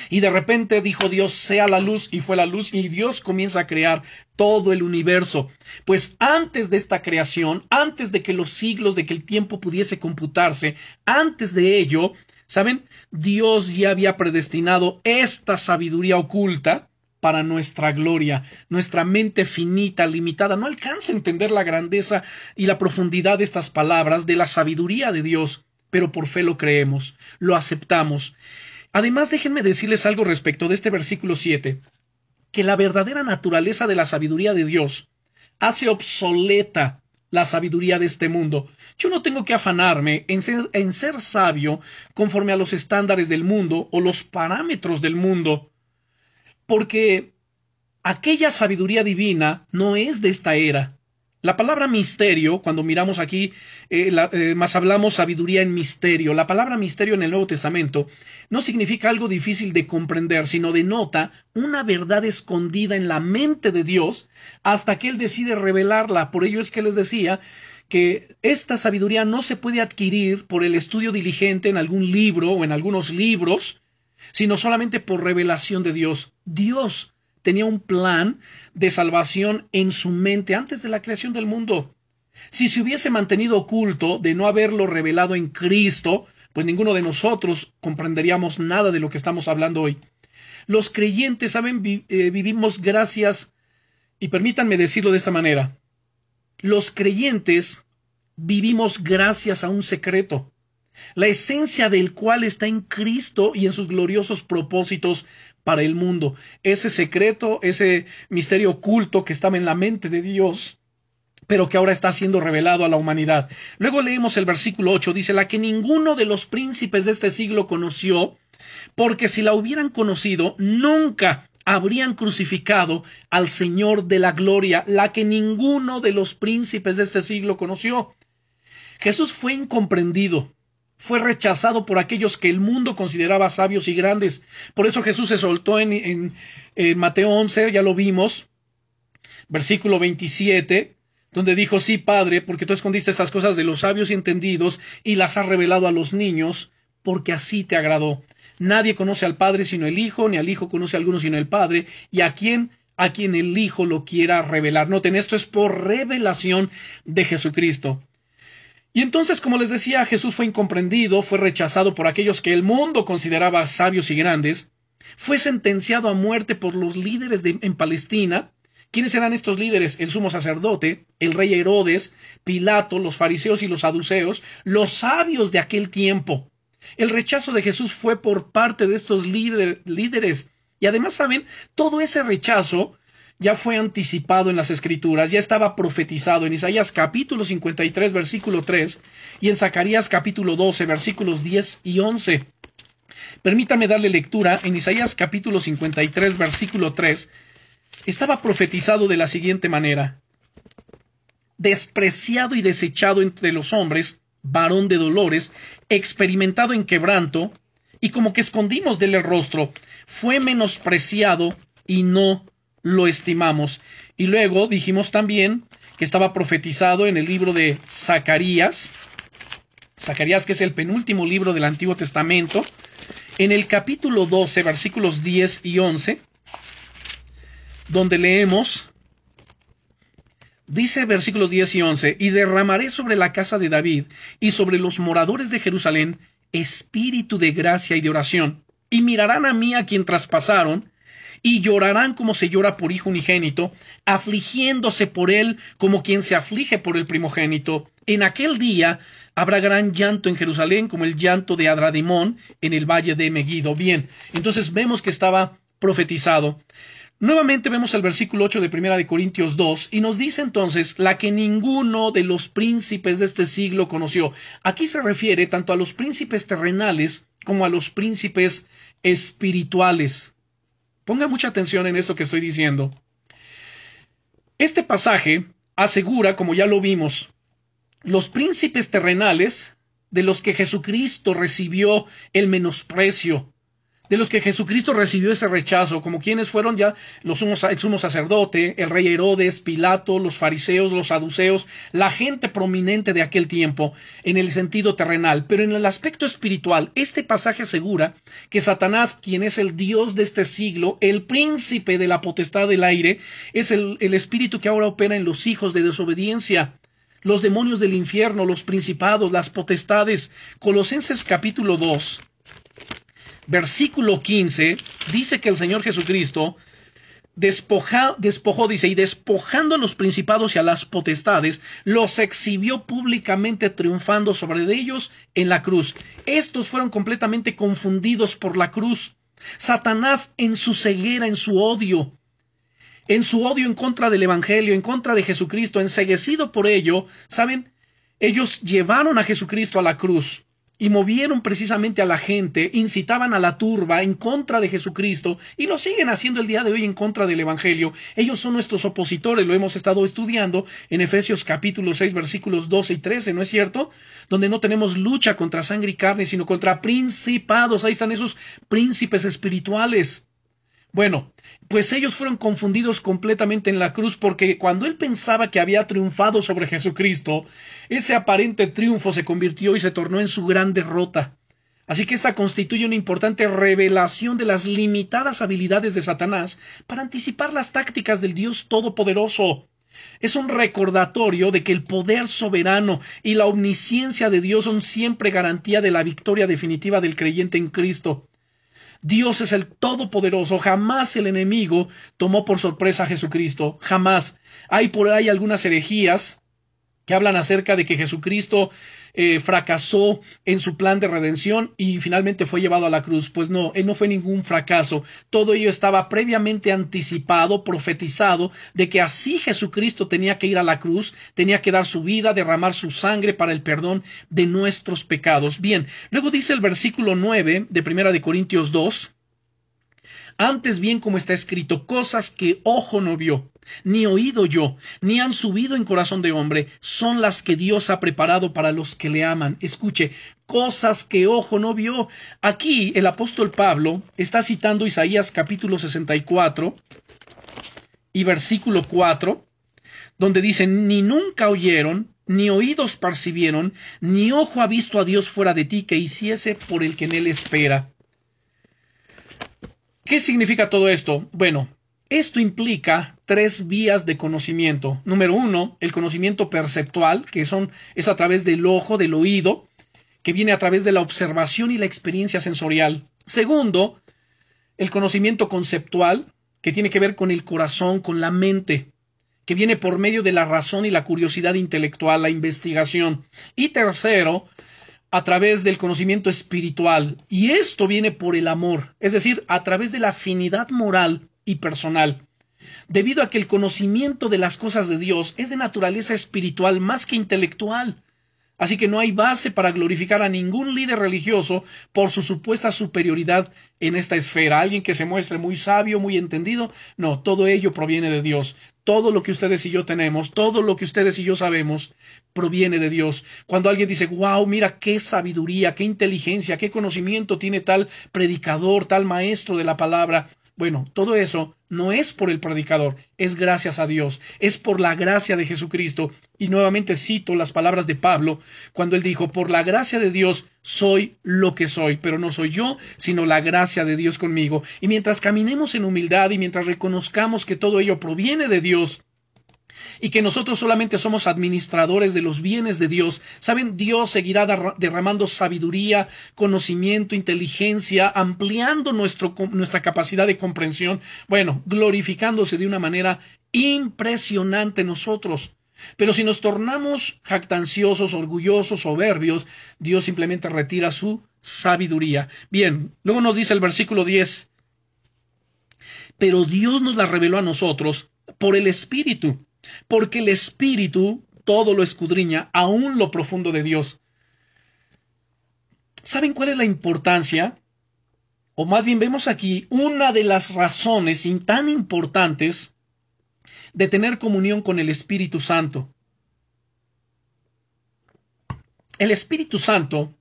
Y de repente dijo Dios, sea la luz, y fue la luz, y Dios comienza a crear todo el universo. Pues antes de esta creación, antes de que los siglos, de que el tiempo pudiese computarse, antes de ello, ¿saben? Dios ya había predestinado esta sabiduría oculta para nuestra gloria. Nuestra mente finita, limitada, no alcanza a entender la grandeza y la profundidad de estas palabras, de la sabiduría de Dios, pero por fe lo creemos, lo aceptamos. Además, déjenme decirles algo respecto de este versículo 7, que la verdadera naturaleza de la sabiduría de Dios hace obsoleta la sabiduría de este mundo. Yo no tengo que afanarme en ser sabio conforme a los estándares del mundo o los parámetros del mundo, porque aquella sabiduría divina no es de esta era. La palabra misterio, cuando miramos aquí, más hablamos sabiduría en misterio. La palabra misterio en el Nuevo Testamento no significa algo difícil de comprender, sino denota una verdad escondida en la mente de Dios hasta que Él decide revelarla. Por ello es que les decía que esta sabiduría no se puede adquirir por el estudio diligente en algún libro o en algunos libros, sino solamente por revelación de Dios. Dios tenía un plan de salvación en su mente antes de la creación del mundo. Si se hubiese mantenido oculto de no haberlo revelado en Cristo, pues ninguno de nosotros comprenderíamos nada de lo que estamos hablando hoy. Los creyentes, saben, vivimos gracias, y permítanme decirlo de esta manera, los creyentes vivimos gracias a un secreto, la esencia del cual está en Cristo y en sus gloriosos propósitos para el mundo. Ese secreto, ese misterio oculto que estaba en la mente de Dios, pero que ahora está siendo revelado a la humanidad. Luego leemos el versículo 8, dice, la que ninguno de los príncipes de este siglo conoció, porque si la hubieran conocido, nunca habrían crucificado al Señor de la gloria, la que ninguno de los príncipes de este siglo conoció. Jesús fue incomprendido. Fue rechazado por aquellos que el mundo consideraba sabios y grandes. Por eso Jesús se soltó en Mateo 11, ya lo vimos, versículo 27, donde dijo, sí, Padre, porque tú escondiste estas cosas de los sabios y entendidos y las has revelado a los niños, porque así te agradó. Nadie conoce al Padre sino el Hijo, ni al Hijo conoce a alguno sino el Padre, y a quien el Hijo lo quiera revelar. Noten, esto es por revelación de Jesucristo. Y entonces, como les decía, Jesús fue incomprendido, fue rechazado por aquellos que el mundo consideraba sabios y grandes, fue sentenciado a muerte por los líderes en Palestina. ¿Quiénes eran estos líderes? El sumo sacerdote, el rey Herodes, Pilato, los fariseos y los saduceos, los sabios de aquel tiempo. El rechazo de Jesús fue por parte de estos líderes. Y además, ¿saben? Todo ese rechazo ya fue anticipado en las Escrituras, ya estaba profetizado en Isaías capítulo 53, versículo 3, y en Zacarías capítulo 12, versículos 10 y 11. Permítame darle lectura en Isaías capítulo 53, versículo 3. Estaba profetizado de la siguiente manera. Despreciado y desechado entre los hombres, varón de dolores, experimentado en quebranto, y como que escondimos de él el rostro, fue menospreciado y no lo estimamos. Y luego dijimos también que estaba profetizado en el libro de Zacarías, Zacarías, que es el penúltimo libro del Antiguo Testamento, en el capítulo 12, versículos 10 y 11, donde leemos, dice versículos 10 y 11, y derramaré sobre la casa de David y sobre los moradores de Jerusalén espíritu de gracia y de oración, y mirarán a mí a quien traspasaron, y llorarán como se llora por hijo unigénito, afligiéndose por él como quien se aflige por el primogénito. En aquel día habrá gran llanto en Jerusalén, como el llanto de Adradimón en el valle de Megido. Bien, entonces vemos que estaba profetizado. Nuevamente vemos el versículo 8 de 1 de Corintios 2 y nos dice entonces la que ninguno de los príncipes de este siglo conoció. Aquí se refiere tanto a los príncipes terrenales como a los príncipes espirituales. Ponga mucha atención en esto que estoy diciendo. Este pasaje asegura, como ya lo vimos, los príncipes terrenales de los que Jesucristo recibió el menosprecio, de los que Jesucristo recibió ese rechazo, como quienes fueron ya el sumo sacerdote, el rey Herodes, Pilato, los fariseos, los saduceos, la gente prominente de aquel tiempo en el sentido terrenal. Pero en el aspecto espiritual, este pasaje asegura que Satanás, quien es el Dios de este siglo, el príncipe de la potestad del aire, es el espíritu que ahora opera en los hijos de desobediencia, los demonios del infierno, los principados, las potestades. Colosenses capítulo 2. Versículo 15 dice que el Señor Jesucristo despojó, dice, y despojando a los principados y a las potestades, los exhibió públicamente triunfando sobre ellos en la cruz. Estos fueron completamente confundidos por la cruz. Satanás, en su ceguera, en su odio en contra del Evangelio, en contra de Jesucristo, enceguecido por ello, ¿saben? Ellos llevaron a Jesucristo a la cruz. Y movieron precisamente a la gente, incitaban a la turba en contra de Jesucristo y lo siguen haciendo el día de hoy en contra del Evangelio. Ellos son nuestros opositores, lo hemos estado estudiando en Efesios capítulo 6 versículos 12 y 13, ¿no es cierto? Donde no tenemos lucha contra sangre y carne, sino contra principados. Ahí están esos príncipes espirituales. Bueno, pues ellos fueron confundidos completamente en la cruz porque cuando él pensaba que había triunfado sobre Jesucristo, ese aparente triunfo se convirtió y se tornó en su gran derrota. Así que esta constituye una importante revelación de las limitadas habilidades de Satanás para anticipar las tácticas del Dios Todopoderoso. Es un recordatorio de que el poder soberano y la omnisciencia de Dios son siempre garantía de la victoria definitiva del creyente en Cristo. Dios es el Todopoderoso. Jamás el enemigo tomó por sorpresa a Jesucristo. Jamás. Hay por ahí algunas herejías que hablan acerca de que Jesucristo fracasó en su plan de redención y finalmente fue llevado a la cruz. Pues no, él no fue ningún fracaso. Todo ello estaba previamente anticipado, profetizado, de que así Jesucristo tenía que ir a la cruz, tenía que dar su vida, derramar su sangre para el perdón de nuestros pecados. Bien, luego dice el versículo 9 de 1 de Corintios 2. Antes bien, como está escrito, cosas que ojo no vio, ni oído yo, ni han subido en corazón de hombre, son las que Dios ha preparado para los que le aman. Escuche, cosas que ojo no vio. Aquí el apóstol Pablo está citando Isaías capítulo 64 y versículo 4, donde dice, ni nunca oyeron, ni oídos percibieron, ni ojo ha visto a Dios fuera de ti que hiciese por el que en él espera. ¿Qué significa todo esto? Bueno, esto implica tres vías de conocimiento. Número uno, el conocimiento perceptual, que es a través del ojo, del oído, que viene a través de la observación y la experiencia sensorial. Segundo, el conocimiento conceptual, que tiene que ver con el corazón, con la mente, que viene por medio de la razón y la curiosidad intelectual, la investigación. Y tercero, a través del conocimiento espiritual, y esto viene por el amor, es decir, a través de la afinidad moral y personal. Debido a que el conocimiento de las cosas de Dios es de naturaleza espiritual más que intelectual, así que no hay base para glorificar a ningún líder religioso por su supuesta superioridad en esta esfera. Alguien que se muestre muy sabio, muy entendido, no, todo ello proviene de Dios. Todo lo que ustedes y yo tenemos, todo lo que ustedes y yo sabemos, proviene de Dios. Cuando alguien dice, wow, mira qué sabiduría, qué inteligencia, qué conocimiento tiene tal predicador, tal maestro de la palabra. Bueno, todo eso no es por el predicador, es gracias a Dios, es por la gracia de Jesucristo. Y nuevamente cito las palabras de Pablo cuando él dijo, por la gracia de Dios soy lo que soy, pero no soy yo, sino la gracia de Dios conmigo. Y mientras caminemos en humildad y mientras reconozcamos que todo ello proviene de Dios, y que nosotros solamente somos administradores de los bienes de Dios, ¿saben? Dios seguirá derramando sabiduría, conocimiento, inteligencia, ampliando nuestra capacidad de comprensión, bueno, glorificándose de una manera impresionante nosotros. Pero si nos tornamos jactanciosos, orgullosos, soberbios, Dios simplemente retira su sabiduría. Bien, luego nos dice el versículo 10, pero Dios nos la reveló a nosotros por el Espíritu, porque el Espíritu todo lo escudriña, aún lo profundo de Dios. ¿Saben cuál es la importancia? O más bien vemos aquí una de las razones tan importantes de tener comunión con el Espíritu Santo. El Espíritu Santo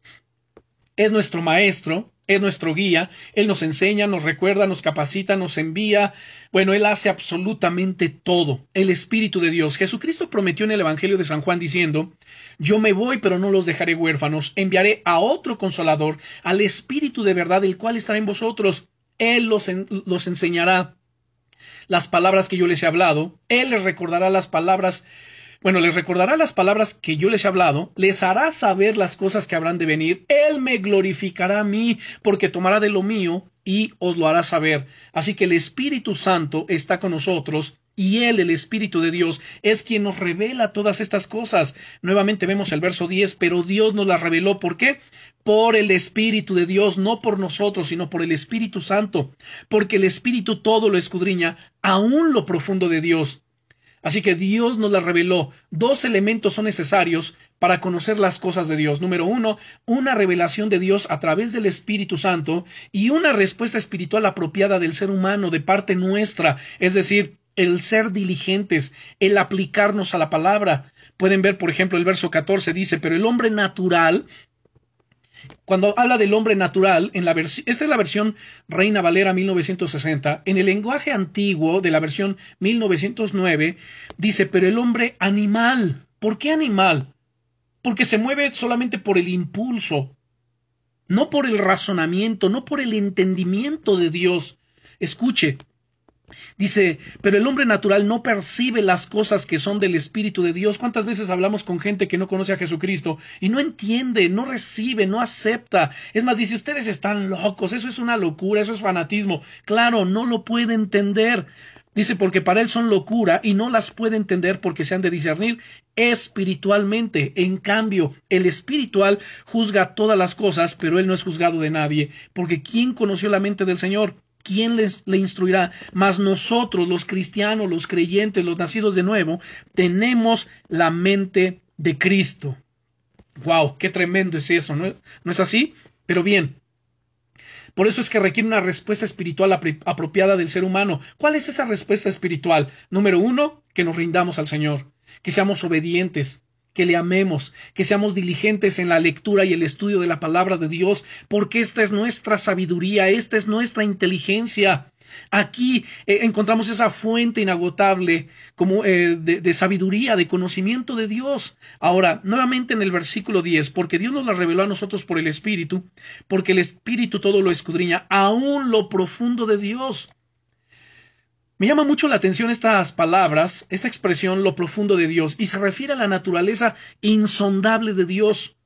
es nuestro maestro, es nuestro guía. Él nos enseña, nos recuerda, nos capacita, nos envía. Bueno, Él hace absolutamente todo. El Espíritu de Dios. Jesucristo prometió en el Evangelio de San Juan diciendo, yo me voy, pero no los dejaré huérfanos. Enviaré a otro Consolador, al Espíritu de verdad, el cual estará en vosotros. Él los enseñará las palabras que yo les he hablado. Él les recordará las palabras. Bueno, les recordará las palabras que yo les he hablado, les hará saber las cosas que habrán de venir. Él me glorificará a mí, porque tomará de lo mío y os lo hará saber. Así que el Espíritu Santo está con nosotros y Él, el Espíritu de Dios, es quien nos revela todas estas cosas. Nuevamente vemos el verso 10, pero Dios nos las reveló. ¿Por qué? Por el Espíritu de Dios, no por nosotros, sino por el Espíritu Santo, porque el Espíritu todo lo escudriña, aún lo profundo de Dios. Así que Dios nos la reveló. Dos elementos son necesarios para conocer las cosas de Dios. Número uno, una revelación de Dios a través del Espíritu Santo y una respuesta espiritual apropiada del ser humano de parte nuestra. Es decir, el ser diligentes, el aplicarnos a la palabra. Pueden ver, por ejemplo, el verso 14 dice, pero el hombre natural... Cuando habla del hombre natural, esta es la versión Reina Valera 1960, en el lenguaje antiguo de la versión 1909, dice, pero el hombre animal. ¿Por qué animal? Porque se mueve solamente por el impulso, no por el razonamiento, no por el entendimiento de Dios. Escuche, dice, pero el hombre natural no percibe las cosas que son del Espíritu de Dios. ¿Cuántas veces hablamos con gente que no conoce a Jesucristo y no entiende, no recibe, no acepta? Es más, dice, ustedes están locos, eso es una locura, eso es fanatismo. Claro, no lo puede entender. Dice, porque para él son locura y no las puede entender porque se han de discernir espiritualmente. En cambio, el espiritual juzga todas las cosas, pero él no es juzgado de nadie, porque ¿quién conoció la mente del Señor? ¿Quién le instruirá? Mas nosotros, los cristianos, los creyentes, los nacidos de nuevo, tenemos la mente de Cristo. ¡Wow! ¡Qué tremendo es eso! ¿No es así? Pero bien, por eso es que requiere una respuesta espiritual apropiada del ser humano. ¿Cuál es esa respuesta espiritual? Número uno, que nos rindamos al Señor, que seamos obedientes, que le amemos, que seamos diligentes en la lectura y el estudio de la palabra de Dios, porque esta es nuestra sabiduría, esta es nuestra inteligencia. Aquí encontramos esa fuente inagotable como de sabiduría, de conocimiento de Dios. Ahora, nuevamente en el versículo 10, porque Dios nos la reveló a nosotros por el Espíritu, porque el Espíritu todo lo escudriña, aún lo profundo de Dios. Me llama mucho la atención estas palabras, esta expresión, lo profundo de Dios, y se refiere a la naturaleza insondable de Dios,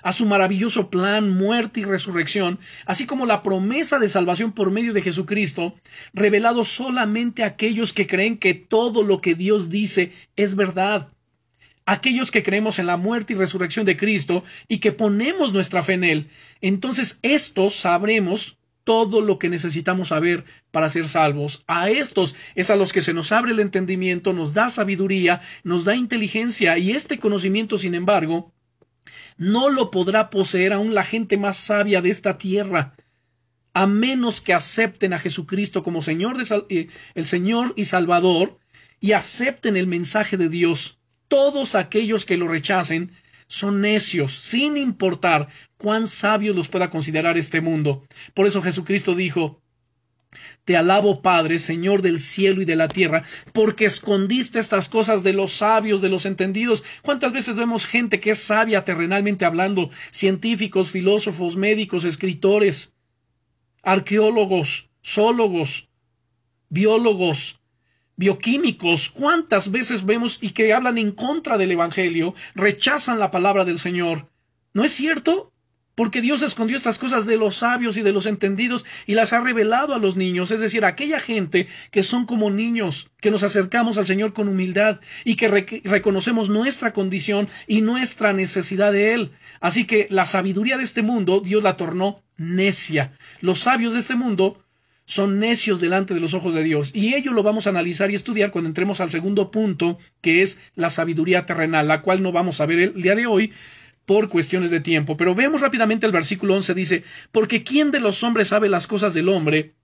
a su maravilloso plan, muerte y resurrección, así como la promesa de salvación por medio de Jesucristo, revelado solamente a aquellos que creen que todo lo que Dios dice es verdad. Aquellos que creemos en la muerte y resurrección de Cristo y que ponemos nuestra fe en Él, entonces estos sabremos todo lo que necesitamos saber para ser salvos. A estos es a los que se nos abre el entendimiento, nos da sabiduría, nos da inteligencia, y este conocimiento, sin embargo, no lo podrá poseer aún la gente más sabia de esta tierra, a menos que acepten a Jesucristo como el Señor y Salvador, y acepten el mensaje de Dios. Todos aquellos que lo rechacen son necios, sin importar cuán sabios los pueda considerar este mundo. Por eso Jesucristo dijo, Te alabo, Padre, Señor del cielo y de la tierra, porque escondiste estas cosas de los sabios, de los entendidos. ¿Cuántas veces vemos gente que es sabia terrenalmente hablando? Científicos, filósofos, médicos, escritores, arqueólogos, zoólogos, biólogos, bioquímicos. ¿Cuántas veces vemos y que hablan en contra del Evangelio, rechazan la palabra del Señor? ¿No es cierto? Porque Dios escondió estas cosas de los sabios y de los entendidos y las ha revelado a los niños, es decir, a aquella gente que son como niños, que nos acercamos al Señor con humildad y que reconocemos nuestra condición y nuestra necesidad de Él. Así que la sabiduría de este mundo, Dios la tornó necia. Los sabios de este mundo son necios delante de los ojos de Dios, y ello lo vamos a analizar y estudiar cuando entremos al segundo punto, que es la sabiduría terrenal, la cual no vamos a ver el día de hoy, por cuestiones de tiempo. Pero veamos rápidamente el versículo 11, dice: porque ¿quién de los hombres sabe las cosas del hombre,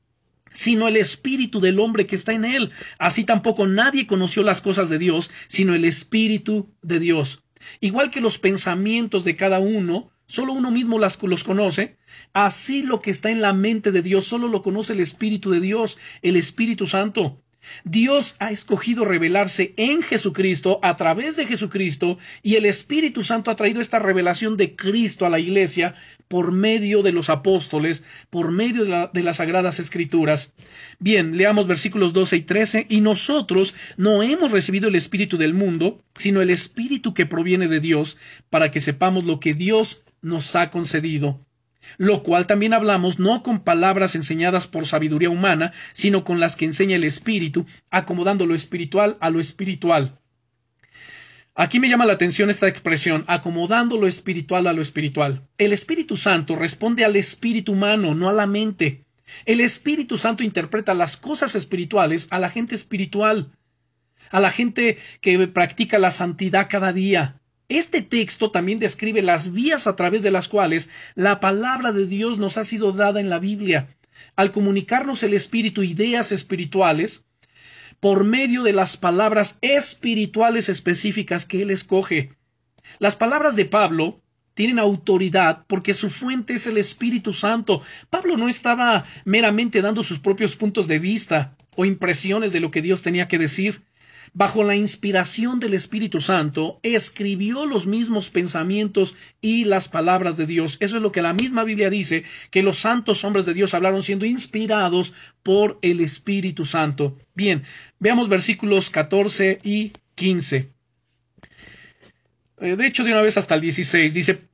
sino el espíritu del hombre que está en él? Así tampoco nadie conoció las cosas de Dios, sino el espíritu de Dios. Igual que los pensamientos de cada uno, solo uno mismo los conoce, así lo que está en la mente de Dios, solo lo conoce el espíritu de Dios, el Espíritu Santo. Dios ha escogido revelarse en Jesucristo, a través de Jesucristo, y el Espíritu Santo ha traído esta revelación de Cristo a la iglesia por medio de los apóstoles, por medio de las sagradas escrituras. Bien, leamos versículos 12 y 13. Y nosotros no hemos recibido el Espíritu del mundo, sino el Espíritu que proviene de Dios, para que sepamos lo que Dios nos ha concedido. Lo cual también hablamos no con palabras enseñadas por sabiduría humana, sino con las que enseña el Espíritu, acomodando lo espiritual a lo espiritual. Aquí me llama la atención esta expresión, acomodando lo espiritual a lo espiritual. El Espíritu Santo responde al espíritu humano, no a la mente. El Espíritu Santo interpreta las cosas espirituales a la gente espiritual, a la gente que practica la santidad cada día. Este texto también describe las vías a través de las cuales la palabra de Dios nos ha sido dada en la Biblia. Al comunicarnos el Espíritu ideas espirituales, por medio de las palabras espirituales específicas que Él escoge. Las palabras de Pablo tienen autoridad porque su fuente es el Espíritu Santo. Pablo no estaba meramente dando sus propios puntos de vista o impresiones de lo que Dios tenía que decir. Bajo la inspiración del Espíritu Santo, escribió los mismos pensamientos y las palabras de Dios. Eso es lo que la misma Biblia dice, que los santos hombres de Dios hablaron siendo inspirados por el Espíritu Santo. Bien, veamos versículos 14 y 15. De hecho, de una vez hasta el 16, dice: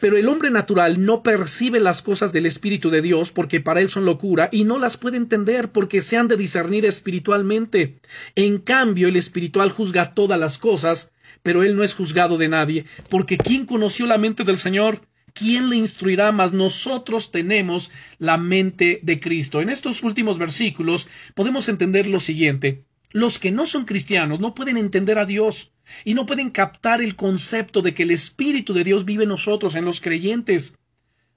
pero el hombre natural no percibe las cosas del Espíritu de Dios, porque para él son locura, y no las puede entender, porque se han de discernir espiritualmente. En cambio, el espiritual juzga todas las cosas, pero él no es juzgado de nadie, porque ¿quién conoció la mente del Señor? ¿Quién le instruirá? Mas nosotros tenemos la mente de Cristo. En estos últimos versículos podemos entender lo siguiente. Los que no son cristianos no pueden entender a Dios y no pueden captar el concepto de que el Espíritu de Dios vive en nosotros, en los creyentes.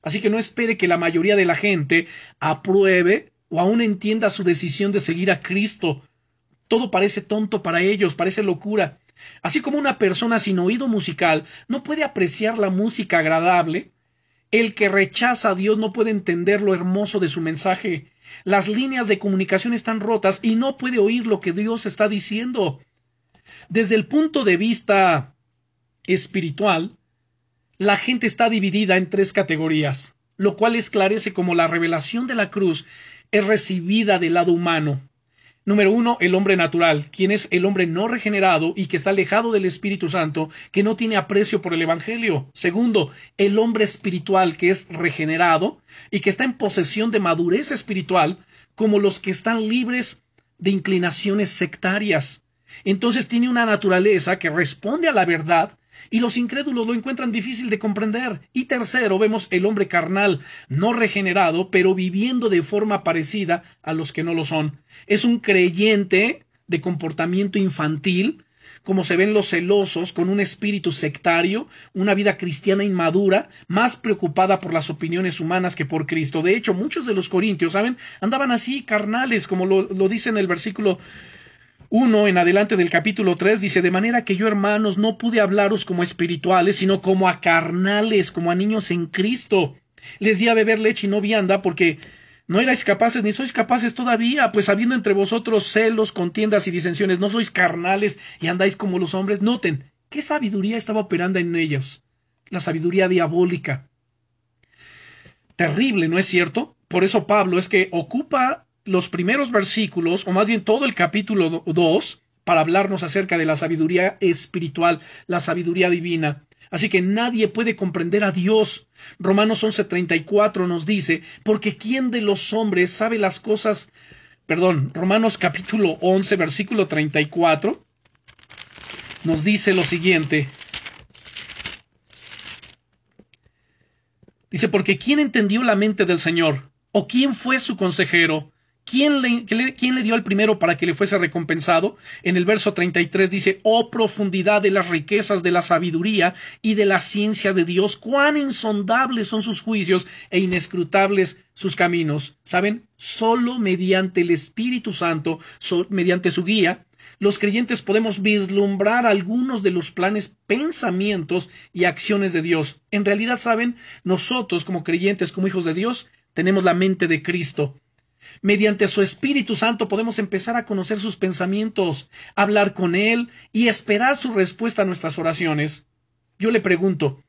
Así que no espere que la mayoría de la gente apruebe o aún entienda su decisión de seguir a Cristo. Todo parece tonto para ellos, parece locura. Así como una persona sin oído musical no puede apreciar la música agradable, el que rechaza a Dios no puede entender lo hermoso de su mensaje. Las líneas de comunicación están rotas y no puede oír lo que Dios está diciendo. Desde el punto de vista espiritual, la gente está dividida en tres categorías, lo cual esclarece cómo la revelación de la cruz es recibida del lado humano. Número uno, el hombre natural, quien es el hombre no regenerado y que está alejado del Espíritu Santo, que no tiene aprecio por el Evangelio. Segundo, el hombre espiritual, que es regenerado y que está en posesión de madurez espiritual, como los que están libres de inclinaciones sectarias. Entonces tiene una naturaleza que responde a la verdad y los incrédulos lo encuentran difícil de comprender. Y tercero, vemos el hombre carnal, no regenerado, pero viviendo de forma parecida a los que no lo son. Es un creyente de comportamiento infantil, como se ven los celosos, con un espíritu sectario, una vida cristiana inmadura, más preocupada por las opiniones humanas que por Cristo. De hecho, muchos de los corintios, ¿saben?, andaban así, carnales, como lo dice en el versículo 1 en adelante del capítulo 3, dice: de manera que yo, hermanos, no pude hablaros como espirituales, sino como a carnales, como a niños en Cristo. Les di a beber leche y no vianda, porque No erais capaces, ni sois capaces todavía, pues habiendo entre vosotros celos, contiendas y disensiones, ¿no sois carnales y andáis como los hombres? Noten, ¿qué sabiduría estaba operando en ellos? La sabiduría diabólica. Terrible, ¿no es cierto? Por eso Pablo es que ocupa los primeros versículos, o más bien todo el capítulo 2, para hablarnos acerca de la sabiduría espiritual, la sabiduría divina. Así que nadie puede comprender a Dios. Romanos 11:34 nos dice, porque ¿quién de los hombres sabe las cosas? Perdón, Romanos capítulo 11, versículo 34, nos dice lo siguiente. Dice, porque ¿quién entendió la mente del Señor? ¿O quién fue su consejero? ¿Quién le dio el primero para que le fuese recompensado? En el verso 33 dice, oh profundidad de las riquezas de la sabiduría y de la ciencia de Dios, cuán insondables son sus juicios e inescrutables sus caminos. ¿Saben? Solo mediante el Espíritu Santo, mediante su guía, los creyentes podemos vislumbrar algunos de los planes, pensamientos y acciones de Dios. En realidad, ¿saben? Nosotros como creyentes, como hijos de Dios, tenemos la mente de Cristo. Mediante su Espíritu Santo podemos empezar a conocer sus pensamientos, hablar con Él y esperar su respuesta a nuestras oraciones. Yo le pregunto,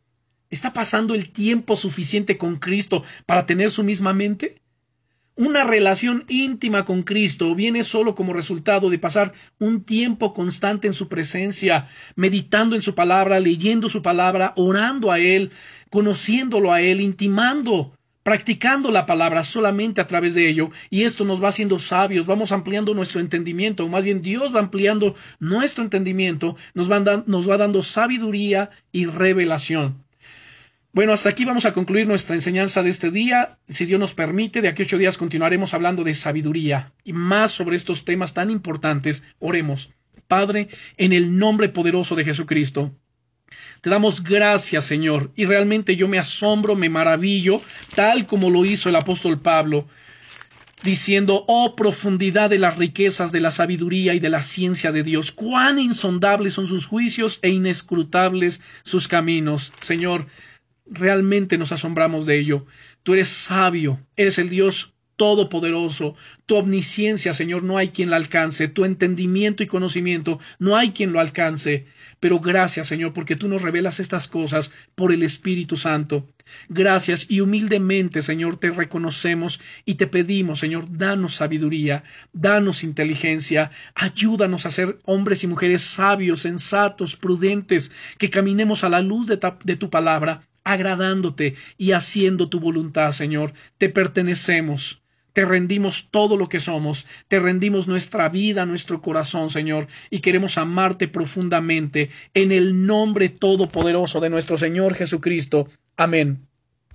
¿está pasando el tiempo suficiente con Cristo para tener su misma mente? Una relación íntima con Cristo viene solo como resultado de pasar un tiempo constante en su presencia, meditando en su palabra, leyendo su palabra, orando a Él, conociéndolo a Él, intimando, practicando la palabra solamente a través de ello, y esto nos va haciendo sabios, vamos ampliando nuestro entendimiento, o más bien Dios va ampliando nuestro entendimiento, nos va dando sabiduría y revelación. Bueno, hasta aquí vamos a concluir nuestra enseñanza de este día. Si Dios nos permite, de aquí 8 días continuaremos hablando de sabiduría y más sobre estos temas tan importantes. Oremos. Padre, en el nombre poderoso de Jesucristo, te damos gracias, Señor, y realmente yo me asombro, me maravillo, tal como lo hizo el apóstol Pablo, diciendo, oh profundidad de las riquezas de la sabiduría y de la ciencia de Dios, cuán insondables son sus juicios e inescrutables sus caminos. Señor, realmente nos asombramos de ello. Tú eres sabio, eres el Dios todopoderoso, tu omnisciencia, Señor, no hay quien la alcance, tu entendimiento y conocimiento, no hay quien lo alcance, pero gracias, Señor, porque tú nos revelas estas cosas por el Espíritu Santo. Gracias y humildemente, Señor, te reconocemos y te pedimos, Señor, danos sabiduría, danos inteligencia, ayúdanos a ser hombres y mujeres sabios, sensatos, prudentes, que caminemos a la luz de tu palabra, agradándote y haciendo tu voluntad, Señor. Te pertenecemos. Te rendimos todo lo que somos, te rendimos nuestra vida, nuestro corazón, Señor, y queremos amarte profundamente en el nombre todopoderoso de nuestro Señor Jesucristo. Amén.